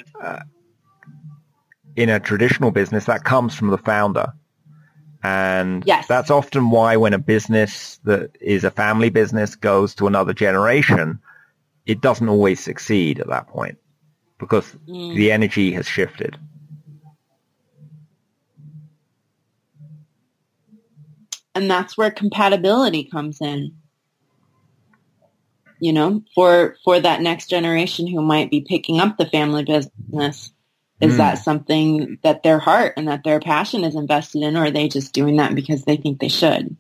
in a traditional business, that comes from the founder. And yes. That's often why when a business that is a family business goes to another generation, it doesn't always succeed at that point, because the energy has shifted. And that's where compatibility comes in, for that next generation who might be picking up the family business. Is that something that their heart and that their passion is invested in, or are they just doing that because they think they should?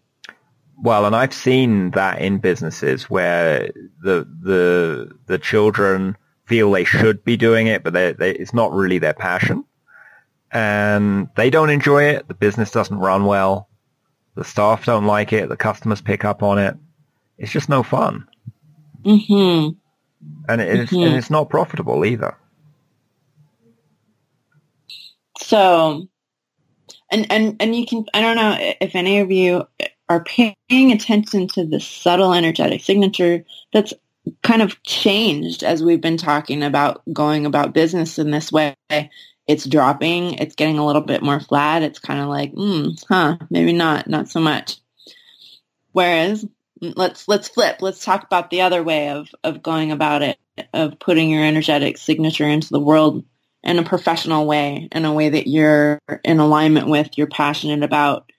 Well, and I've seen that in businesses where the children feel they should be doing it, but it's not really their passion. And they don't enjoy it. The business doesn't run well. The staff don't like it. The customers pick up on it. It's just no fun. Mm-hmm. And it's not profitable either. So, and you can, I don't know if any of you are paying attention to the subtle energetic signature that's kind of changed as we've been talking about going about business in this way. it's dropping, it's getting a little bit more flat, it's kind of like, maybe not so much. Whereas let's flip. Let's talk about the other way of going about it, of putting your energetic signature into the world in a professional way, in a way that you're in alignment with, you're passionate about,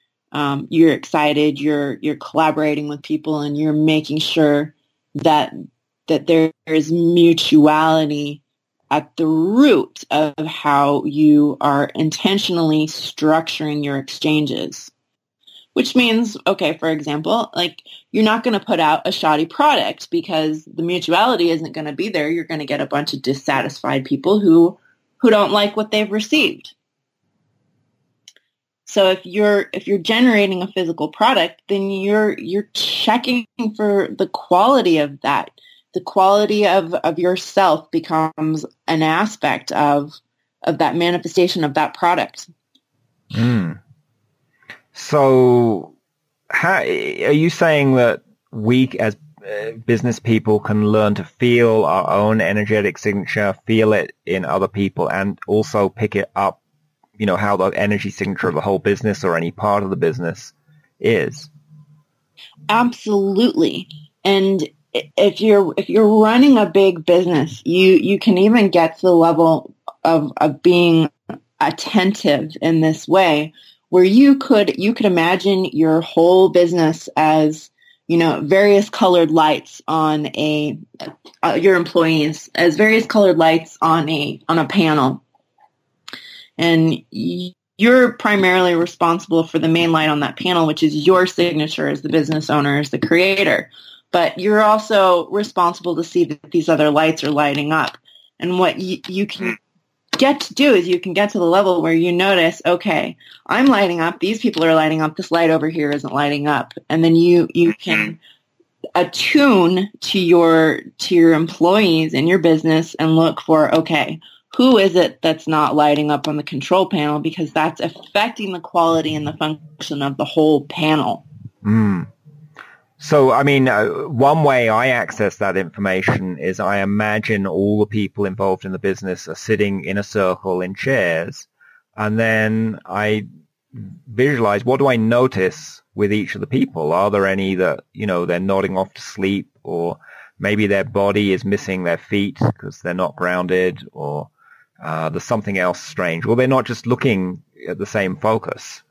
you're excited, you're collaborating with people, and you're making sure that there is mutuality at the root of how you are intentionally structuring your exchanges. Which means, okay, for example, like you're not going to put out a shoddy product because the mutuality isn't going to be there. You're going to get a bunch of dissatisfied people who don't like what they've received. So if you're generating a physical product, then you're checking for the quality of that. The quality of yourself becomes an aspect of that manifestation of that product. Mm. So how, are you saying that we as business people can learn to feel our own energetic signature, feel it in other people, and also pick it up, you know, how the energy signature of the whole business or any part of the business is? Absolutely. And if you're running a big business, you can even get to the level of being attentive in this way, where you could imagine your whole business as, you know, various colored lights on your employees, as various colored lights on a panel. And you're primarily responsible for the main light on that panel, which is your signature as the business owner, as the creator. But you're also responsible to see that these other lights are lighting up. And what you can get to do is you can get to the level where you notice, okay, I'm lighting up, these people are lighting up, this light over here isn't lighting up. And then you can attune to your employees in your business and look for, okay, who is it that's not lighting up on the control panel, because that's affecting the quality and the function of the whole panel. Mm. So, I mean, one way I access that information is I imagine all the people involved in the business are sitting in a circle in chairs, and then I visualize, what do I notice with each of the people? Are there any that, you know, they're nodding off to sleep, or maybe their body is missing their feet because they're not grounded, or there's something else strange, or they're not just looking at the same focus?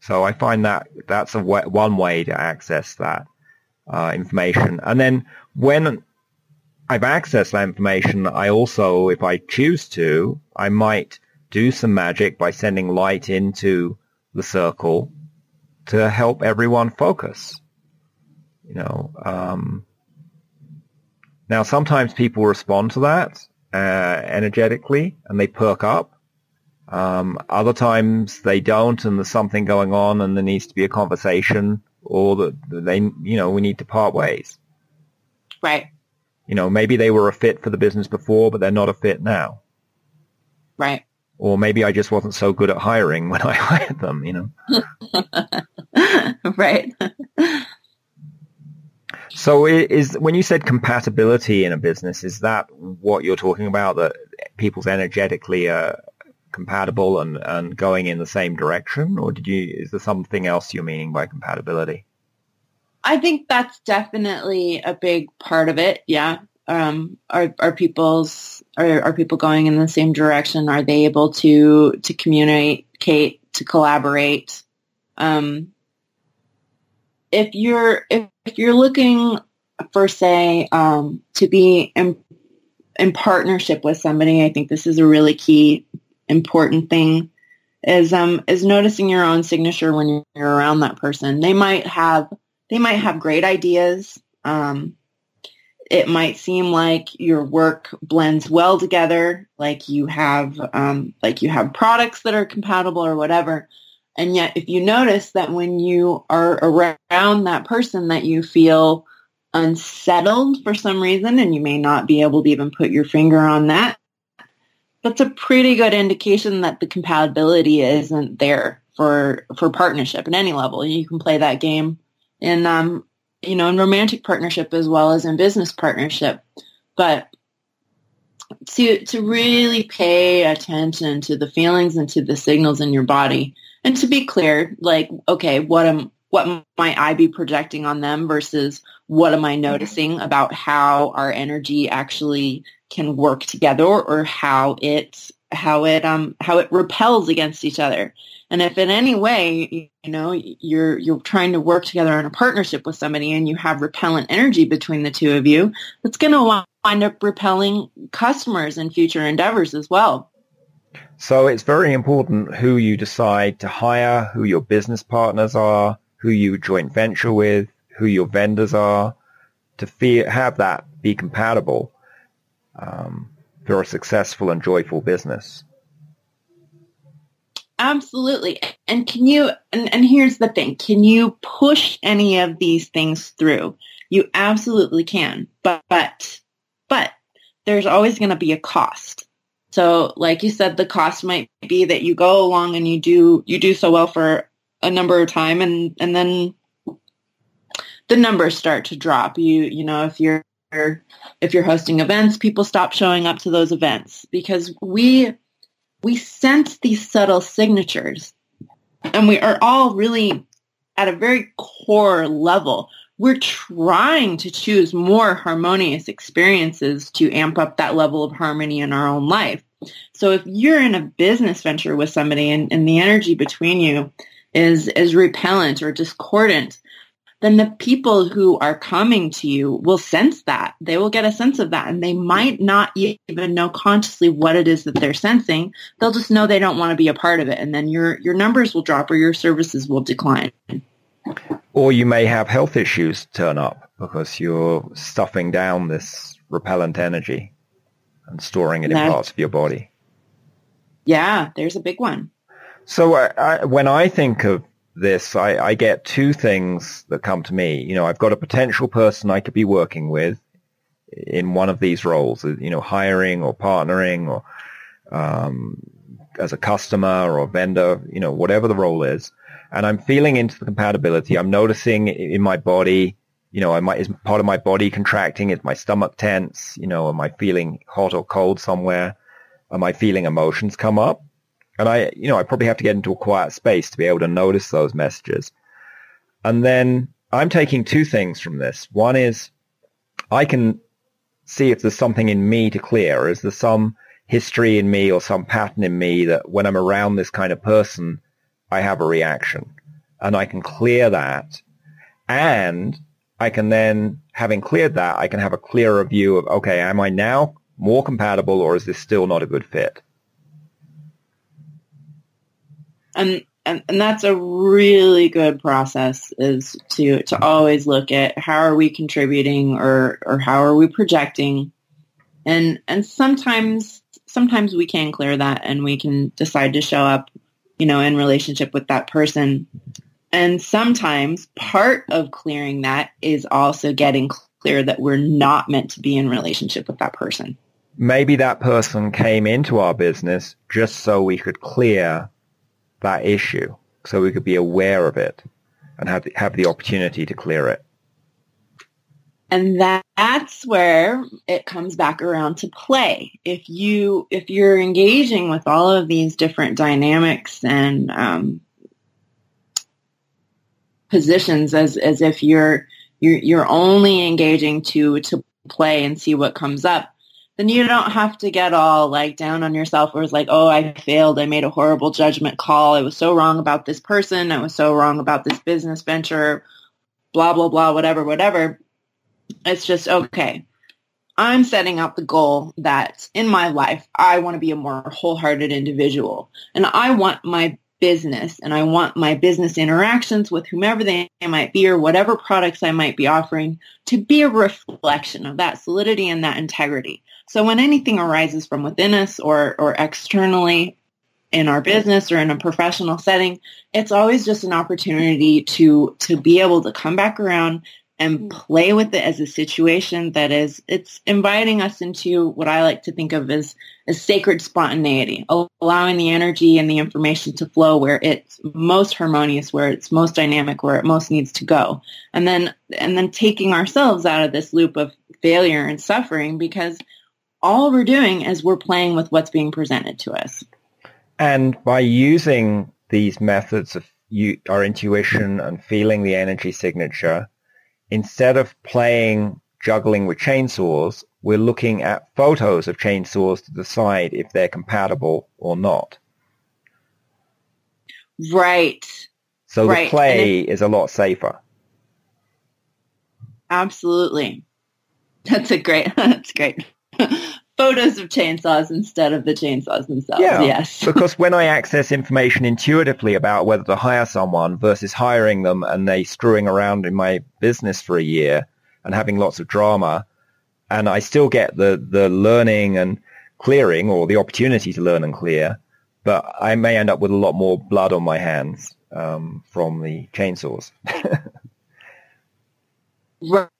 So I find that that's one way to access that information. And then when I've accessed that information, I also, if I choose to, I might do some magic by sending light into the circle to help everyone focus. You know, now sometimes people respond to that energetically and they perk up. Other times they don't, and there's something going on and there needs to be a conversation, or that they, you know, we need to part ways. Right. You know, maybe they were a fit for the business before, but they're not a fit now. Right. Or maybe I just wasn't so good at hiring when I hired them, you know. Right. So when you said compatibility in a business, is that what you're talking about, that people's energetically compatible and going in the same direction, or is there something else you're meaning by compatibility? I think that's definitely a big part of it. Yeah. Are people going in the same direction? Are they able to communicate, to collaborate? If you're looking for, say, to be in partnership with somebody, I think this is a really key important thing is noticing your own signature when you're around that person. They might have great ideas. It might seem like your work blends well together, like you have products that are compatible or whatever. And yet, if you notice that when you are around that person, that you feel unsettled for some reason, and you may not be able to even put your finger on that, that's a pretty good indication that the compatibility isn't there for partnership at any level. You can play that game in romantic partnership as well as in business partnership. But to really pay attention to the feelings and to the signals in your body. And to be clear, like, okay, what might I be projecting on them versus what am I noticing about how our energy actually can work together, or how it repels against each other. And if in any way, you know, you're trying to work together in a partnership with somebody and you have repellent energy between the two of you, that's going to wind up repelling customers in future endeavors as well. So it's very important who you decide to hire, who your business partners are, who you joint venture with, who your vendors are, to have that be compatible for a successful and joyful business. Absolutely. And can you, and here's the thing, can you push any of these things through? You absolutely can, but there's always going to be a cost. So like you said, the cost might be that you go along and you do so well for a number of time, and then the numbers start to drop. You know, if you're hosting events, people stop showing up to those events because we sense these subtle signatures, and we are all really at a very core level. We're trying to choose more harmonious experiences to amp up that level of harmony in our own life. So if you're in a business venture with somebody and the energy between you is repellent or discordant, then the people who are coming to you will sense that. They will get a sense of that, and they might not even know consciously what it is that they're sensing. They'll just know they don't want to be a part of it, and then your numbers will drop or your services will decline. Or you may have health issues turn up because you're stuffing down this repellent energy and storing it in parts of your body. Yeah, there's a big one. So when I think of this, I get two things that come to me. You know, I've got a potential person I could be working with in one of these roles, you know, hiring or partnering or as a customer or vendor, you know, whatever the role is. And I'm feeling into the compatibility. I'm noticing in my body, you know, is part of my body contracting? Is my stomach tense? You know, am I feeling hot or cold somewhere? Am I feeling emotions come up? And I probably have to get into a quiet space to be able to notice those messages. And then I'm taking two things from this. One is I can see if there's something in me to clear. Is there some history in me or some pattern in me that when I'm around this kind of person, I have a reaction? And I can clear that. And I can then, having cleared that, I can have a clearer view of, okay, am I now more compatible, or is this still not a good fit? And that's a really good process, is to always look at how are we contributing or how are we projecting. And sometimes we can clear that and we can decide to show up, you know, in relationship with that person. And sometimes part of clearing that is also getting clear that we're not meant to be in relationship with that person. Maybe that person came into our business just so we could clear that issue, so we could be aware of it and have the opportunity to clear it. And that's where it comes back around to play. If you're engaging with all of these different dynamics and positions as if you're only engaging to play and see what comes up, then you don't have to get all like down on yourself or it's like, oh, I failed. I made a horrible judgment call. I was so wrong about this person. I was so wrong about this business venture, blah, blah, blah, whatever, whatever. It's just, okay, I'm setting out the goal that in my life, I want to be a more wholehearted individual, and I want my business and I want my business interactions with whomever they might be or whatever products I might be offering to be a reflection of that solidity and that integrity. So when anything arises from within us or externally in our business or in a professional setting, it's always just an opportunity to be able to come back around and play with it as a situation that is, it's inviting us into what I like to think of as sacred spontaneity, allowing the energy and the information to flow where it's most harmonious, where it's most dynamic, where it most needs to go. And then taking ourselves out of this loop of failure and suffering, because all we're doing is we're playing with what's being presented to us. And by using these methods of our intuition and feeling the energy signature, instead of playing juggling with chainsaws, we're looking at photos of chainsaws to decide if they're compatible or not. Right. So the play is a lot safer. Absolutely. That's great. Photos of chainsaws instead of the chainsaws themselves. Yeah, yes. Because when I access information intuitively about whether to hire someone versus hiring them and they screwing around in my business for a year and having lots of drama, and I still get the learning and clearing, or the opportunity to learn and clear, but I may end up with a lot more blood on my hands from the chainsaws.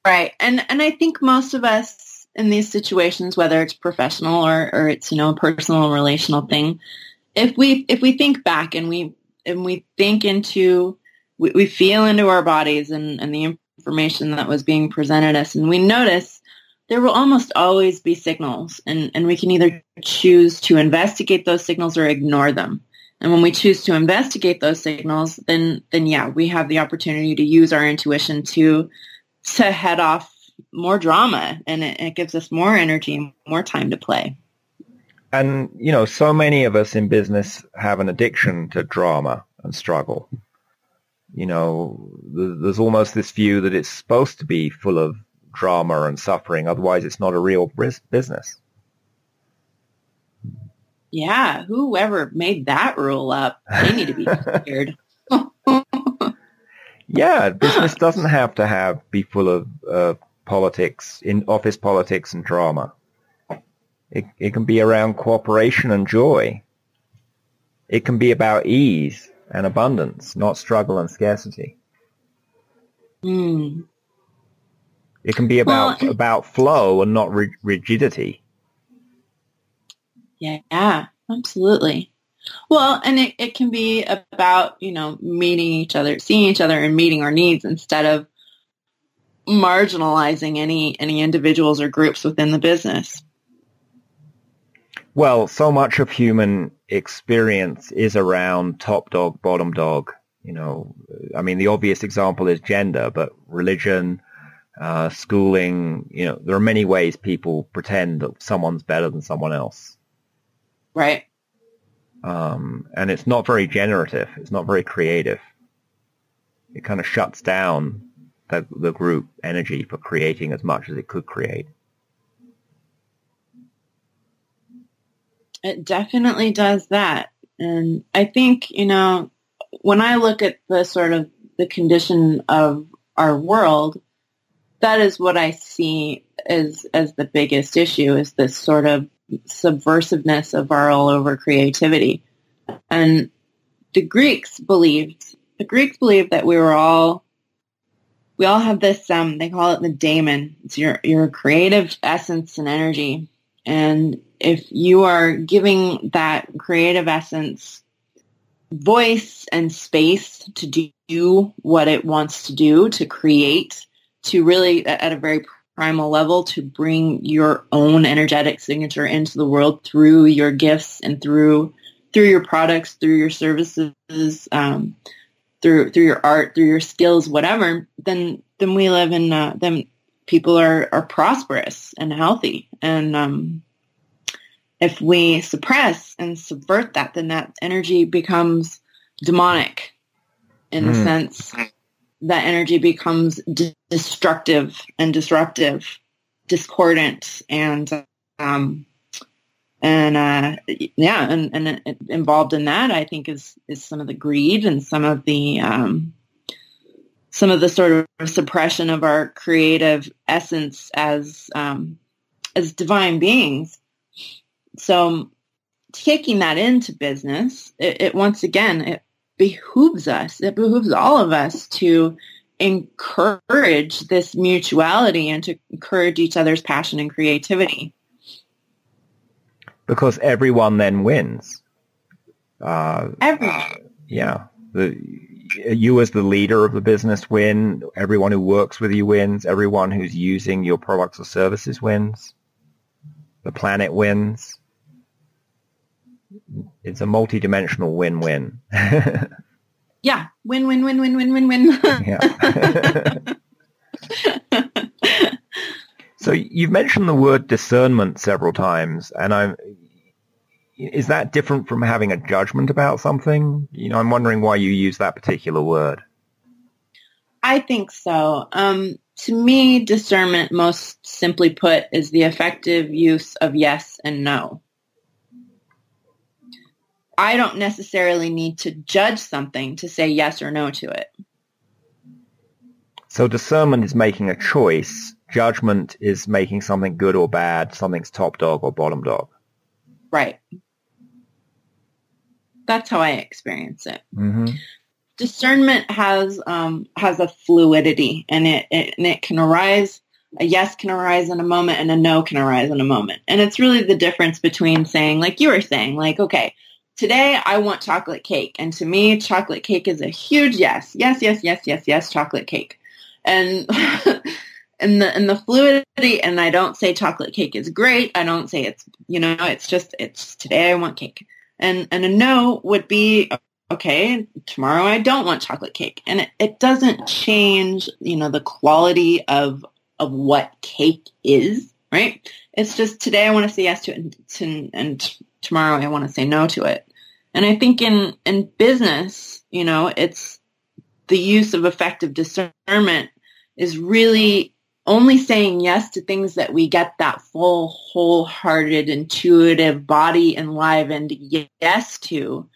Right. And I think most of us in these situations, whether it's professional or it's, a personal relational thing, if we think back and we think into, we feel into our bodies and the information that was being presented us, and we notice there will almost always be signals, and we can either choose to investigate those signals or ignore them. And when we choose to investigate those signals, then we have the opportunity to use our intuition to head off more drama, and it gives us more energy and more time to play. And, so many of us in business have an addiction to drama and struggle. There's almost this view that it's supposed to be full of drama and suffering, otherwise it's not a real business. Yeah, whoever made that rule up, they need to be scared. Yeah, business doesn't have to be full of politics, in office politics and drama. It can be around cooperation and joy. It can be about ease and abundance, not struggle and scarcity. Mm. It can be about flow and not rigidity. Yeah, absolutely. Well, and it can be about, meeting each other, seeing each other and meeting our needs instead of marginalizing any individuals or groups within the business. Well, so much of human experience is around top dog, bottom dog. The obvious example is gender, but religion, schooling, there are many ways people pretend that someone's better than someone else. Right. And it's not very generative. It's not very creative. It kind of shuts down the group energy for creating as much as it could create. It definitely does that. And I think, when I look at the sort of the condition of our world, that is what I see as the biggest issue, is this sort of subversiveness of our all over creativity. And the Greeks believed that we all have this, they call it the daemon. It's your creative essence and energy. And if you are giving that creative essence voice and space to do what it wants to do, to create, to really at a very primal level, to bring your own energetic signature into the world through your gifts and through your products, through your services, through your art, through your skills, whatever, then we live in, then people are prosperous and healthy. And if we suppress and subvert that, then that energy becomes demonic in the sense that energy becomes destructive and disruptive, discordant, and involved in that, I think, is some of the greed and some of the sort of suppression of our creative essence as divine beings. So, taking that into business, it behooves us, it behooves all of us to encourage this mutuality and to encourage each other's passion and creativity. Because everyone then wins. Everyone. Yeah. You as the leader of the business win, everyone who works with you wins, everyone who's using your products or services wins. The planet wins. It's a multi-dimensional win-win. Yeah. Win-win-win-win-win-win-win. Yeah. So you've mentioned the word discernment several times, and is that different from having a judgment about something? You know, I'm wondering why you use that particular word. I think so. To me, discernment, most simply put, is the effective use of yes and no. I don't necessarily need to judge something to say yes or no to it. So discernment is making a choice. Judgment is making something good or bad, something's top dog or bottom dog. Right. That's how I experience it. Mm-hmm. Discernment has a fluidity, and it can arise. A yes can arise in a moment, and a no can arise in a moment. And it's really the difference between saying, like you were saying, like, okay, today I want chocolate cake. And to me, chocolate cake is a huge yes. Yes, yes, yes, yes, yes, chocolate cake. And and the fluidity, and I don't say chocolate cake is great. I don't say it's, you know, it's today I want cake. And a no would be, okay, tomorrow I don't want chocolate cake. And it doesn't change, you know, the quality of what cake is, right? It's just today I want to say yes to it, and tomorrow I want to say no to it. And I think in business, you know, it's the use of effective discernment is really only saying yes to things that we get that full, wholehearted, intuitive, body enlivened yes to.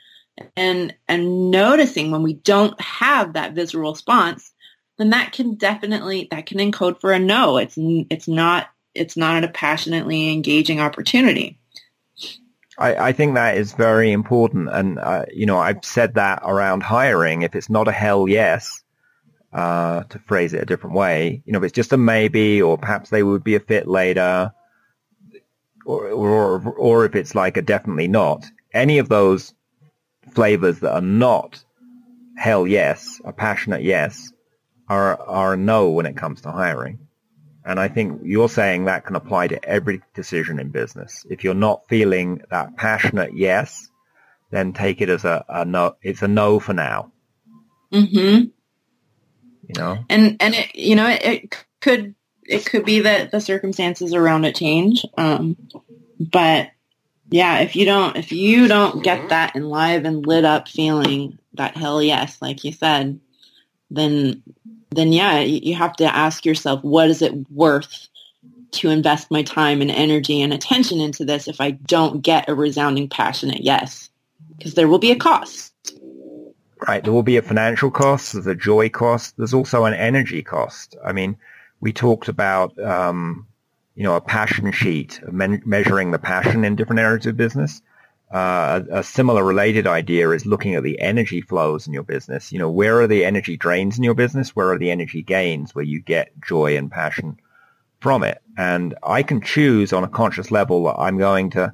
And noticing when we don't have that visceral response, then that can encode for a no. It's not a passionately engaging opportunity. I think that is very important, and you know, I've said that around hiring. If it's not a hell yes, to phrase it a different way, you know, if it's just a maybe, or perhaps they would be a fit later, or if it's like a definitely not, any of those flavors that are not hell yes, a passionate yes, are a no when it comes to hiring. And I think you're saying that can apply to every decision in business. If you're not feeling that passionate yes, then take it as a no. It's a no for now. Mm-hmm. You know, and it, you know, it could be that the circumstances around it change, but yeah, if you don't get that enlivened, lit up feeling, that hell yes, like you said, then yeah, you have to ask yourself, what is it worth to invest my time and energy and attention into this if I don't get a resounding passionate yes? Because there will be a cost. Right. There will be a financial cost. There's a joy cost. There's also an energy cost. I mean, we talked about, you know, a passion sheet, measuring the passion in different areas of business. A similar related idea is looking at the energy flows in your business. You know, where are the energy drains in your business? Where are the energy gains where you get joy and passion from it? And I can choose on a conscious level that I'm going to,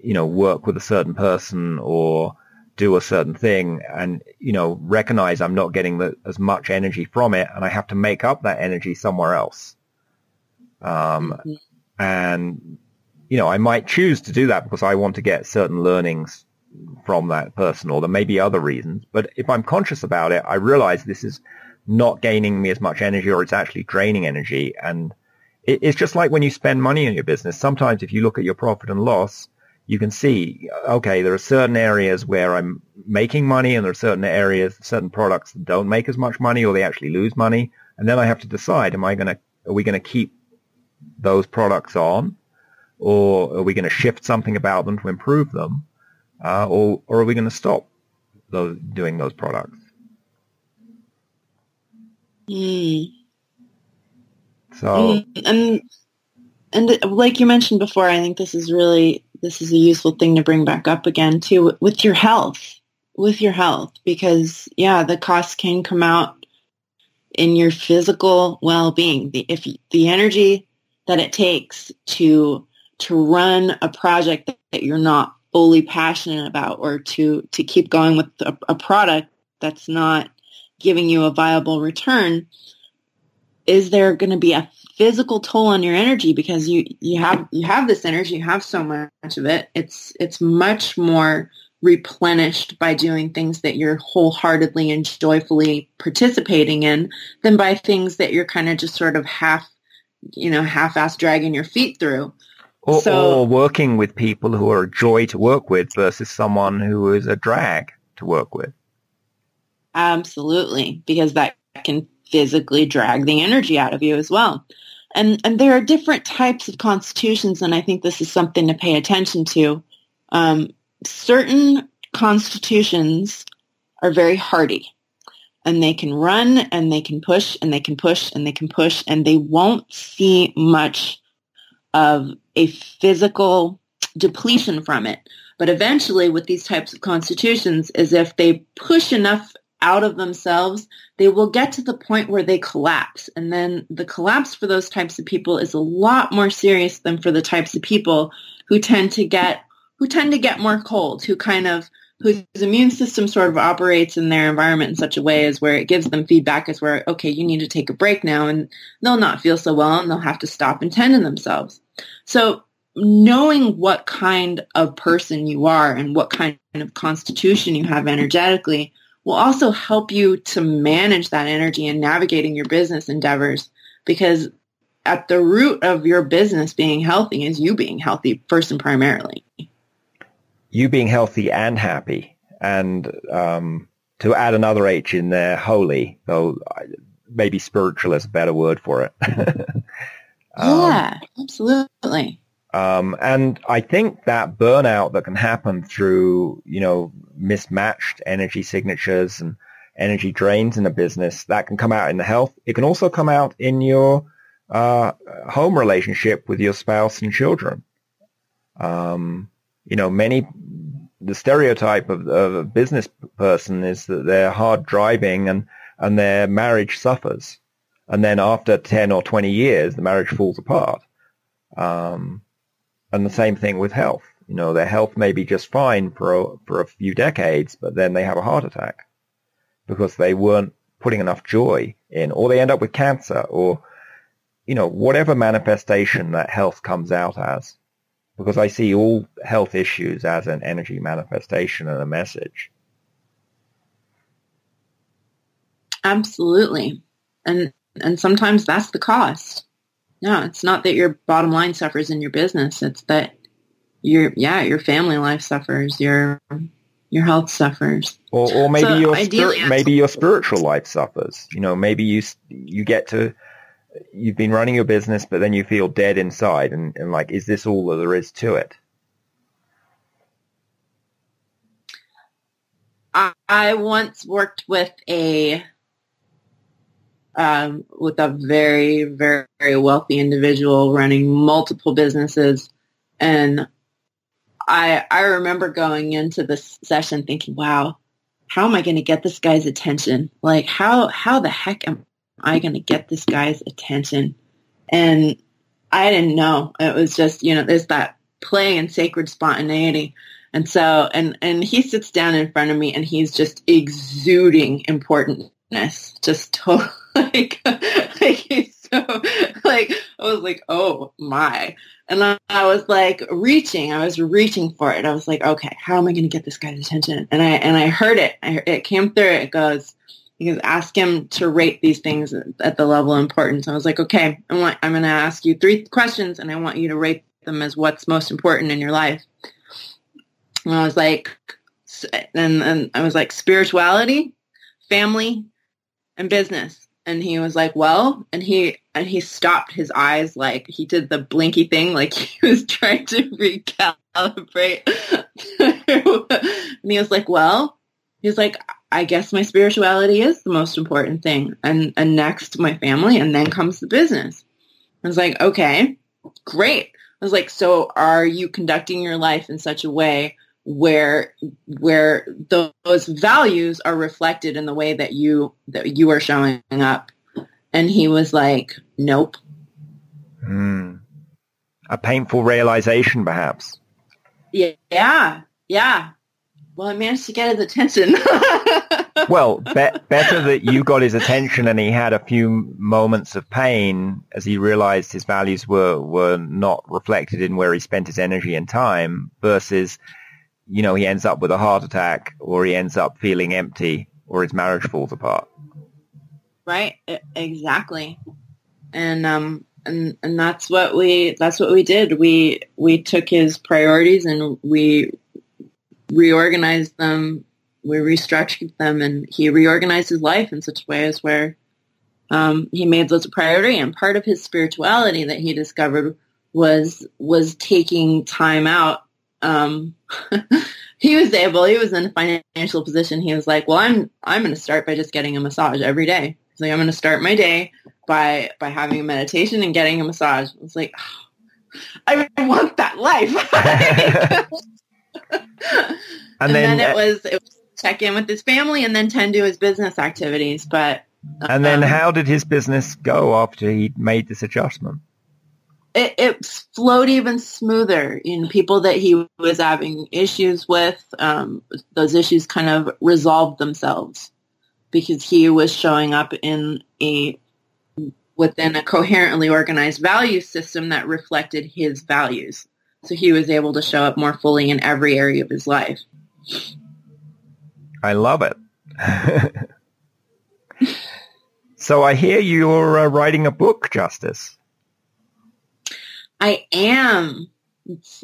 you know, work with a certain person or do a certain thing, and, you know, recognize I'm not getting as much energy from it, and I have to make up that energy somewhere else. And, you know, I might choose to do that because I want to get certain learnings from that person, or there may be other reasons. But if I'm conscious about it, I realize this is not gaining me as much energy, or it's actually draining energy. And it's just like when you spend money in your business. Sometimes if you look at your profit and loss, you can see, okay, there are certain areas where I'm making money, and there are certain areas, certain products that don't make as much money, or they actually lose money. And then I have to decide, are we going to keep those products on, or are we going to shift something about them to improve them, or are we going to stop doing those products? Mm. So, and like you mentioned before, I think this is a useful thing to bring back up again too, with your health, because yeah, the costs can come out in your physical well-being. The energy that it takes to run a project that you're not fully passionate about, or to keep going with a product that's not giving you a viable return, is there going to be a physical toll on your energy? Because you have this energy, you have so much of it. It's much more replenished by doing things that you're wholeheartedly and joyfully participating in than by things that you're kind of just sort of half-ass dragging your feet through. Or working with people who are a joy to work with versus someone who is a drag to work with. Absolutely, because that can physically drag the energy out of you as well. And there are different types of constitutions, and I think this is something to pay attention to. Certain constitutions are very hardy, and they can run, and they can push, and they can push, and they can push, and they won't see much of a physical depletion from it. But eventually, with these types of constitutions, is if they push enough out of themselves, they will get to the point where they collapse. And then the collapse for those types of people is a lot more serious than for the types of people who tend to get more cold, whose immune system sort of operates in their environment in such a way as where it gives them feedback as where, okay, you need to take a break now, and they'll not feel so well, and they'll have to stop and tend to themselves. So knowing what kind of person you are and what kind of constitution you have energetically will also help you to manage that energy in navigating your business endeavors, because at the root of your business being healthy is you being healthy first and primarily. You being healthy and happy, and to add another H in there, holy, though maybe spiritual is a better word for it. Yeah, absolutely. And I think that burnout that can happen through, mismatched energy signatures and energy drains in a business, that can come out in the health. It can also come out in your home relationship with your spouse and children. The stereotype of a business person is that they're hard driving and their marriage suffers. And then after 10 or 20 years, the marriage falls apart. And the same thing with health. Their health may be just fine for a few decades, but then they have a heart attack because they weren't putting enough joy in, or they end up with cancer, or, whatever manifestation that health comes out as. Because I see all health issues as an energy manifestation and a message. Absolutely. And sometimes that's the cost. No, it's not that your bottom line suffers in your business. It's that your family life suffers, your health suffers. Or maybe your spiritual life suffers. Maybe you get to... You've been running your business, but then you feel dead inside and like, is this all that there is to it? I once worked with a very, very, very wealthy individual running multiple businesses. And I remember going into this session thinking, wow, how am I going to get this guy's attention? Like, how the heck am I going to get this guy's attention? And I didn't know. It was just, there's that play and sacred spontaneity. And so, and he sits down in front of me and he's just exuding importantness, just totally like he's so like, I was like, oh my. And I was like reaching for it. I was like, okay, how am I going to get this guy's attention? And I heard it. It came through. It goes, because ask him to rate these things at the level of importance. I was like, okay, I'm going to ask you 3 questions, and I want you to rate them as what's most important in your life. And I was like, spirituality, family, and business. And he was like, well, and he stopped his eyes, like he did the blinky thing, like he was trying to recalibrate. And he was like, well, he's like, I guess my spirituality is the most important thing, and next my family, and then comes the business. I was like, okay, great. I was like, so are you conducting your life in such a way where those values are reflected in the way that you are showing up? And he was like, nope. A painful realization, perhaps. Yeah. Well, I managed to get his attention. Well, better that you got his attention and he had a few moments of pain as he realized his values were not reflected in where he spent his energy and time, versus, you know, he ends up with a heart attack, or he ends up feeling empty, or his marriage falls apart. Right. Exactly. And that's what we did. We took his priorities and we reorganized them. We restructured them, and he reorganized his life in such ways where he made those a priority. And part of his spirituality that he discovered was taking time out. He was in a financial position. He was like, well, I'm going to start by just getting a massage every day. He's like, I'm going to start my day by having a meditation and getting a massage. It's like, oh, I want that life. and then it was check in with his family and then tend to his business activities. But and then how did his business go after he made this adjustment? It flowed even smoother. You know, people that he was having issues with, those issues kind of resolved themselves because he was showing up within a coherently organized value system that reflected his values. So he was able to show up more fully in every area of his life. I love it. So I hear you're writing a book, Justice. I am. It's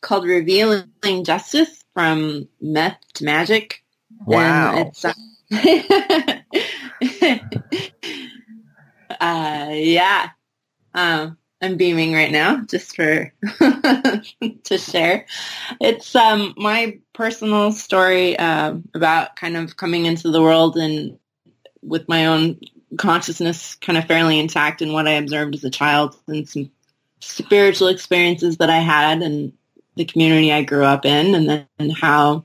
called Revealing Justice from Meth to Magic. Wow. And it's, yeah. I'm beaming right now just for to share. It's my personal story about kind of coming into the world and with my own consciousness kind of fairly intact and what I observed as a child and some spiritual experiences that I had and the community I grew up in, and then how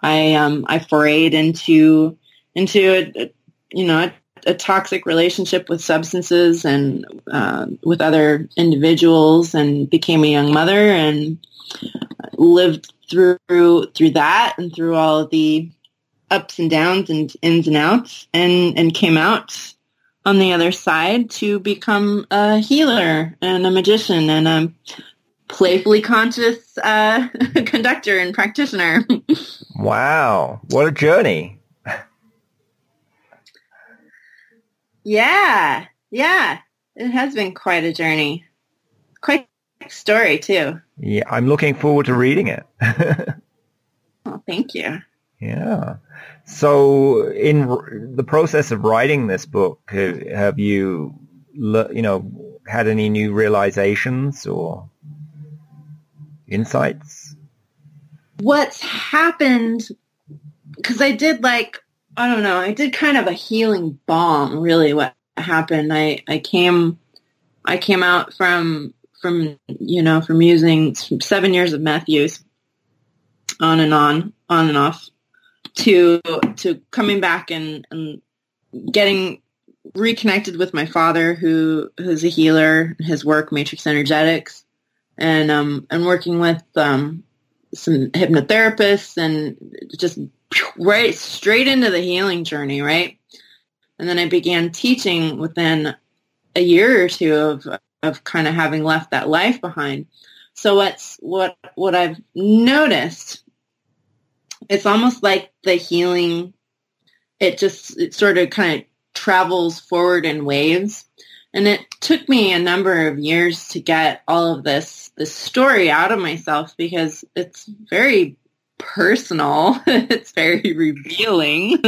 I forayed into a you know, a toxic relationship with substances and with other individuals, and became a young mother and lived through that and through all of the ups and downs and ins and outs, and came out on the other side to become a healer and a magician and a playfully conscious conductor and practitioner. Wow. What a journey. Yeah. Yeah. It has been quite a journey. Quite a story, too. Yeah. I'm looking forward to reading it. Oh, thank you. Yeah. So in the process of writing this book, have you, you know, had any new realizations or insights? What's happened, because I did I did kind of a healing bomb, really, what happened. I came out from using 7 years of meth use on and off. To coming back and getting reconnected with my father, who's a healer, his work, Matrix Energetics, and working with some hypnotherapists, and just right straight into the healing journey, right? And then I began teaching within a year or two of kind of having left that life behind. So what I've noticed, it's almost like the healing, it sort of kind of travels forward in waves. And it took me a number of years to get all of this story out of myself, because it's very personal. It's very revealing.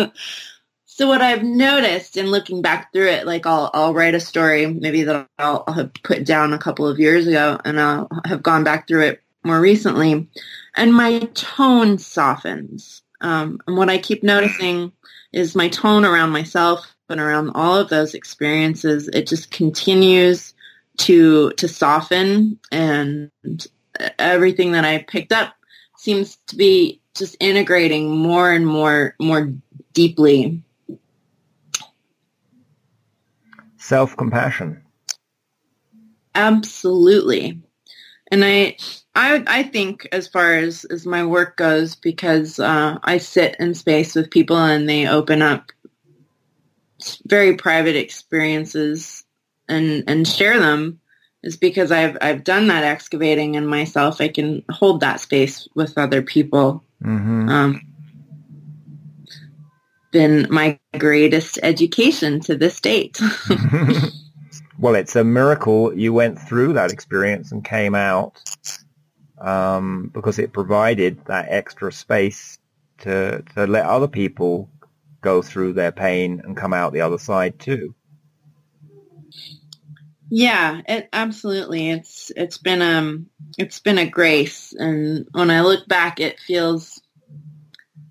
So what I've noticed in looking back through it, like I'll write a story maybe that I'll have put down a couple of years ago, and I'll have gone back through it more recently, and my tone softens. And what I keep noticing is my tone around myself and around all of those experiences, it just continues to soften, and everything that I picked up seems to be just integrating more and more deeply. Self-compassion. Absolutely. And I think as far as my work goes, because I sit in space with people and they open up very private experiences and share them, is because I've done that excavating in myself. I can hold that space with other people. Mm-hmm. Been my greatest education to this date. Well, it's a miracle you went through that experience and came out, because it provided that extra space to let other people go through their pain and come out the other side too. Yeah, absolutely. It's been a grace, and when I look back, it feels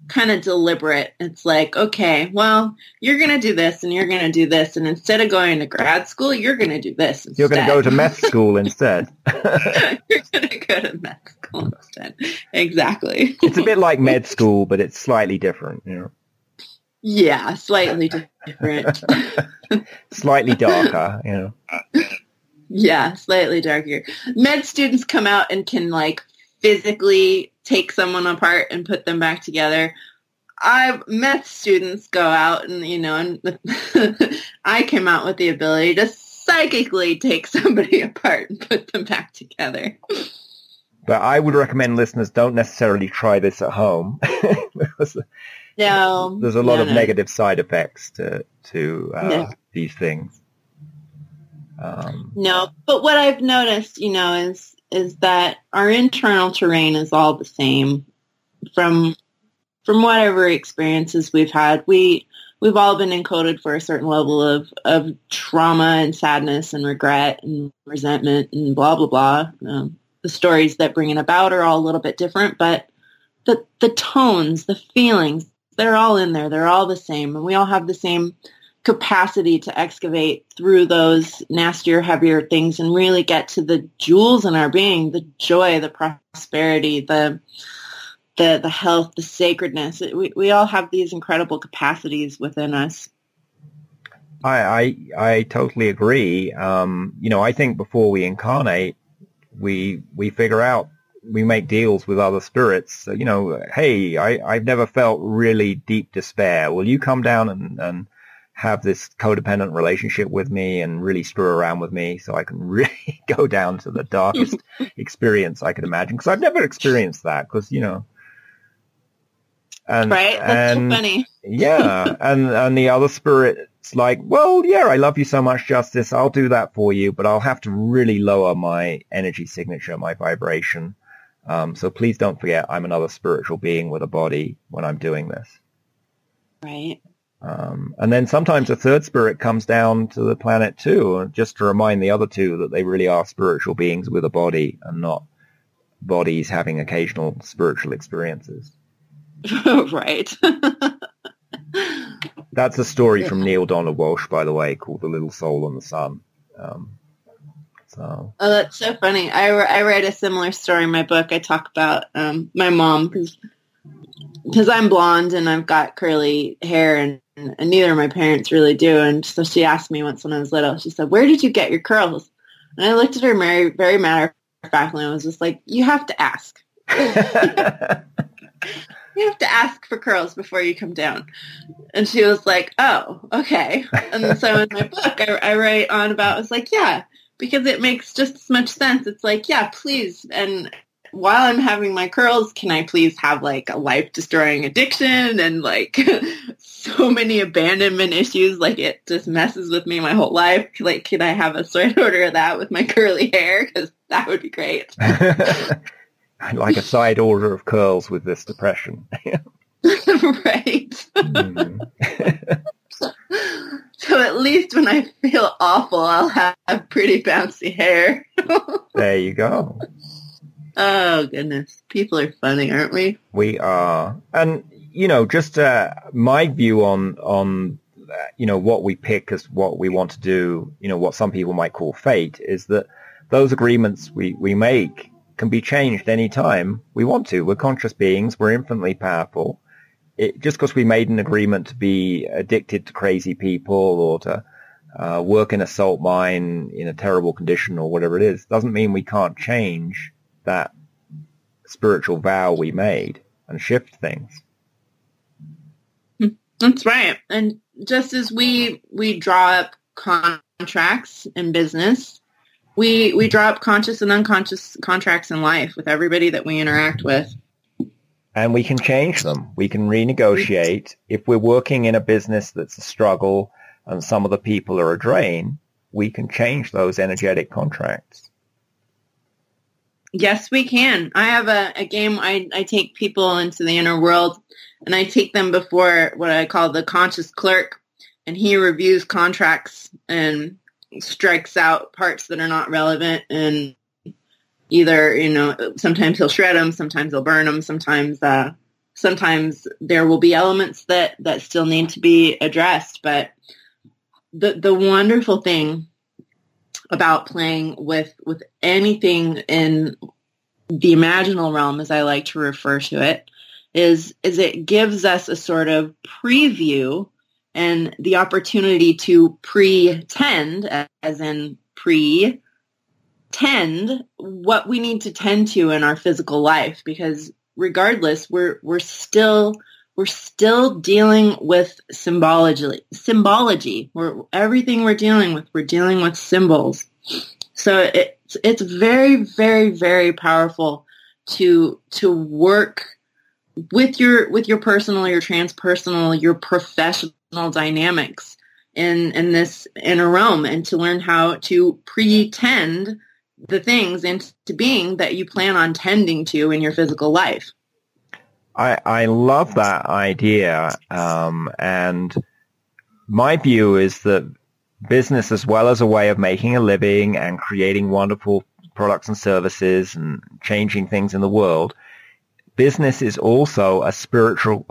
kind of deliberate. It's like, okay, well, you're going to do this and you're going to do this, and instead of going to grad school, you're going to do this instead. You're going to go to meth school instead. You're going to go to meth school instead. Exactly. It's a bit like med school, but it's slightly different, you know. Yeah, slightly different. Slightly darker, you know. Yeah, slightly darker. Med students come out and can, like, physically take someone apart and put them back together. Meth students go out and, you know, and I came out with the ability to psychically take somebody apart and put them back together. But I would recommend listeners don't necessarily try this at home. No, there's a lot of negative side effects to these things. No, but what I've noticed, you know, is that our internal terrain is all the same from whatever experiences we've had. We've all been encoded for a certain level of trauma and sadness and regret and resentment and blah, blah, blah. The stories that bring it about are all a little bit different, but the tones, the feelings, they're all in there. They're all the same, and we all have the same capacity to excavate through those nastier, heavier things and really get to the jewels in our being, the joy, the prosperity, the health, the sacredness. We all have these incredible capacities within us. I totally agree. You know, I think before we incarnate, we figure out, we make deals with other spirits. So, you know, hey, I've never felt really deep despair. Will you come down and have this codependent relationship with me and really screw around with me so I can really go down to the darkest experience I could imagine? Because I've never experienced that, because, you know. And, right? That's so funny. Yeah. And the other spirit's like, well, yeah, I love you so much, Justice. I'll do that for you, but I'll have to really lower my energy signature, my vibration. So please don't forget I'm another spiritual being with a body when I'm doing this. Right. And then sometimes a third spirit comes down to the planet too, just to remind the other two that they really are spiritual beings with a body and not bodies having occasional spiritual experiences. Right. That's a story from Neil Donald Walsh, by the way, called The Little Soul on the Sun. Oh, that's so funny. I write a similar story in my book. I talk about my mom, because I'm blonde and I've got curly hair, and neither of my parents really do. And so she asked me once when I was little, she said, "Where did you get your curls?" And I looked at her very, very matter of fact, and I was just like, "You have to ask." You have to ask for curls before you come down. And she was like, "Oh, okay." And so in my book, I write on about, I was like, yeah, because it makes just as much sense. It's like, yeah, please. And while I'm having my curls, can I please have, like, a life-destroying addiction and, like, so many abandonment issues? Like, it just messes with me my whole life. Like, can I have a sort order of that with my curly hair? Because that would be great. I'd like a side order of curls with this depression. Right. So at least when I feel awful, I'll have pretty bouncy hair. There you go. Oh, goodness. People are funny, aren't we? We are. And, you know, just my view on you know, what we pick as what we want to do, you know, what some people might call fate, is that those agreements we make can be changed any time we want to. We're conscious beings. We're infinitely powerful. Just because we made an agreement to be addicted to crazy people or to work in a salt mine in a terrible condition or whatever it is, doesn't mean we can't change that spiritual vow we made and shift things. That's right. And just as we draw up contracts in business, we draw up conscious and unconscious contracts in life with everybody that we interact with. And we can change them. We can renegotiate. If we're working in a business that's a struggle and some of the people are a drain, we can change those energetic contracts. Yes, we can. I have a game. I take people into the inner world, and I take them before what I call the conscious clerk, and he reviews contracts and strikes out parts that are not relevant, and either, you know, sometimes he'll shred them, sometimes he'll burn them, sometimes there will be elements that still need to be addressed. But the wonderful thing about playing with anything in the imaginal realm, as I like to refer to it, is it gives us a sort of preview and the opportunity to pretend, as in tend what we need to tend to in our physical life, because regardless, we're still dealing with symbology. Everything we're dealing with symbols. So it's very, very, very powerful to work with your personal, your transpersonal, your professional dynamics in this inner realm, and to learn how to pretend the things into being that you plan on tending to in your physical life. I love that idea. And my view is that business, as well as a way of making a living and creating wonderful products and services and changing things in the world, business is also a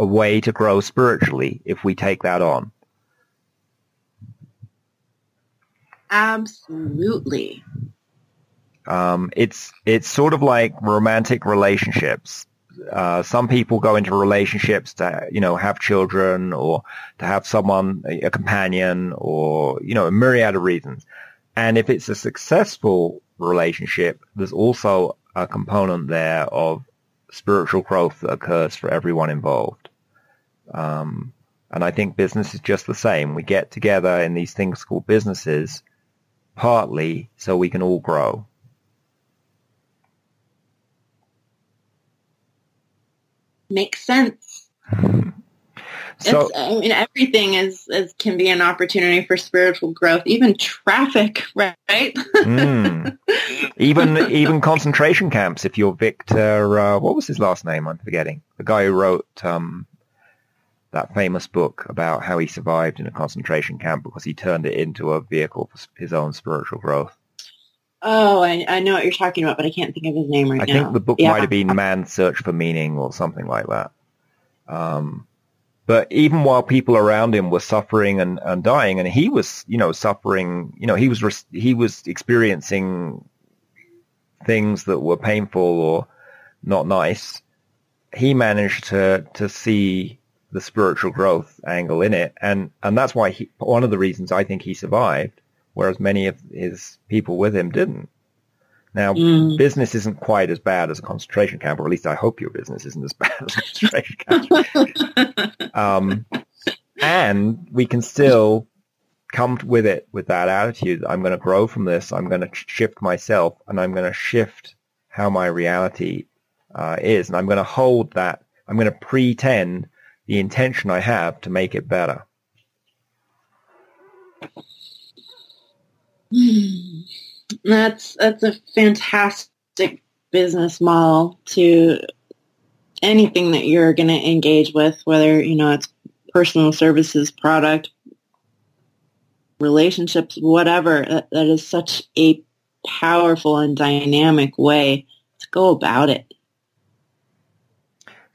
way to grow spiritually if we take that on. Absolutely. It's sort of like romantic relationships. Some people go into relationships to, you know, have children or to have someone, a companion, or, you know, a myriad of reasons. And if it's a successful relationship, there's also a component there of spiritual growth that occurs for everyone involved. And I think business is just the same. We get together in these things called businesses partly so we can all grow. Makes sense. So, everything is can be an opportunity for spiritual growth. Even traffic, right? Even concentration camps. If you're Victor, what was his last name? I'm forgetting. The guy who wrote that famous book about how he survived in a concentration camp because he turned it into a vehicle for his own spiritual growth. Oh, I know what you're talking about, but I can't think of his name right now. I think the book might have been Man's Search for Meaning or something like that. But even while people around him were suffering and dying, and he was, you know, suffering, you know, he was experiencing things that were painful or not nice, he managed to see the spiritual growth angle in it, and that's why one of the reasons I think he survived, whereas many of his people with him didn't. Now, business isn't quite as bad as a concentration camp, or at least I hope your business isn't as bad as a concentration camp. And we can still come with it with that attitude, I'm going to grow from this, I'm going to shift myself, and I'm going to shift how my reality is, and I'm going to hold that, I'm going to pretend the intention I have to make it better. That's a fantastic business model to anything that you're going to engage with, whether, you know, it's personal services, product, relationships, whatever. That is such a powerful and dynamic way to go about it.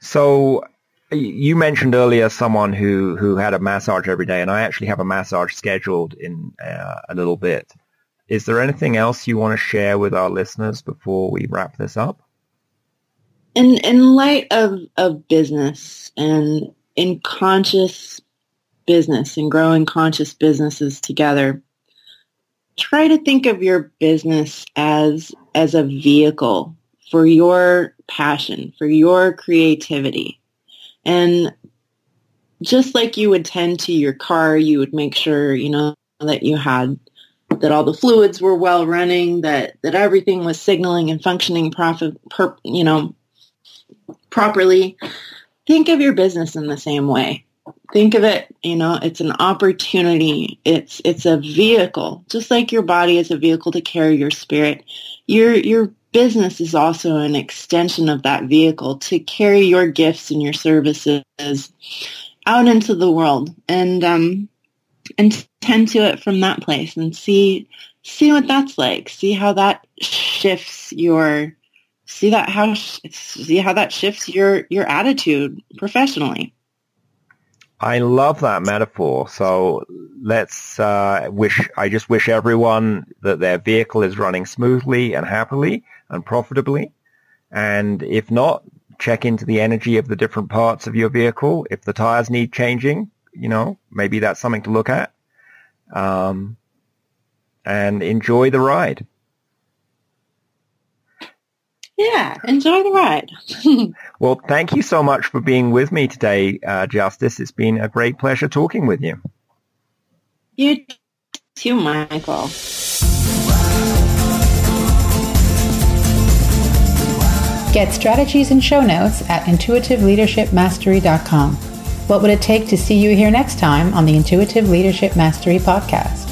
So you mentioned earlier someone who had a massage every day, and I actually have a massage scheduled in a little bit. Is there anything else you want to share with our listeners before we wrap this up? In light of business and in conscious business and growing conscious businesses together, try to think of your business as a vehicle for your passion, for your creativity. And just like you would tend to your car, you would make sure, you know, that you had, that all the fluids were well running, that everything was signaling and functioning properly. Think of your business in the same way. Think of it, you know, it's an opportunity. It's a vehicle. Just like your body is a vehicle to carry your spirit, your business is also an extension of that vehicle to carry your gifts and your services out into the world, and tend to it from that place and see what that's like. See how that shifts your attitude professionally. I love that metaphor. So let's I just wish everyone that their vehicle is running smoothly and happily and profitably. And if not, check into the energy of the different parts of your vehicle. If the tires need changing, you know, maybe that's something to look at. And enjoy the ride. Yeah, enjoy the ride. Well, thank you so much for being with me today, Justice. It's been a great pleasure talking with you. You too, Michael. Get strategies and show notes at intuitiveleadershipmastery.com. What would it take to see you here next time on the Intuitive Leadership Mastery Podcast?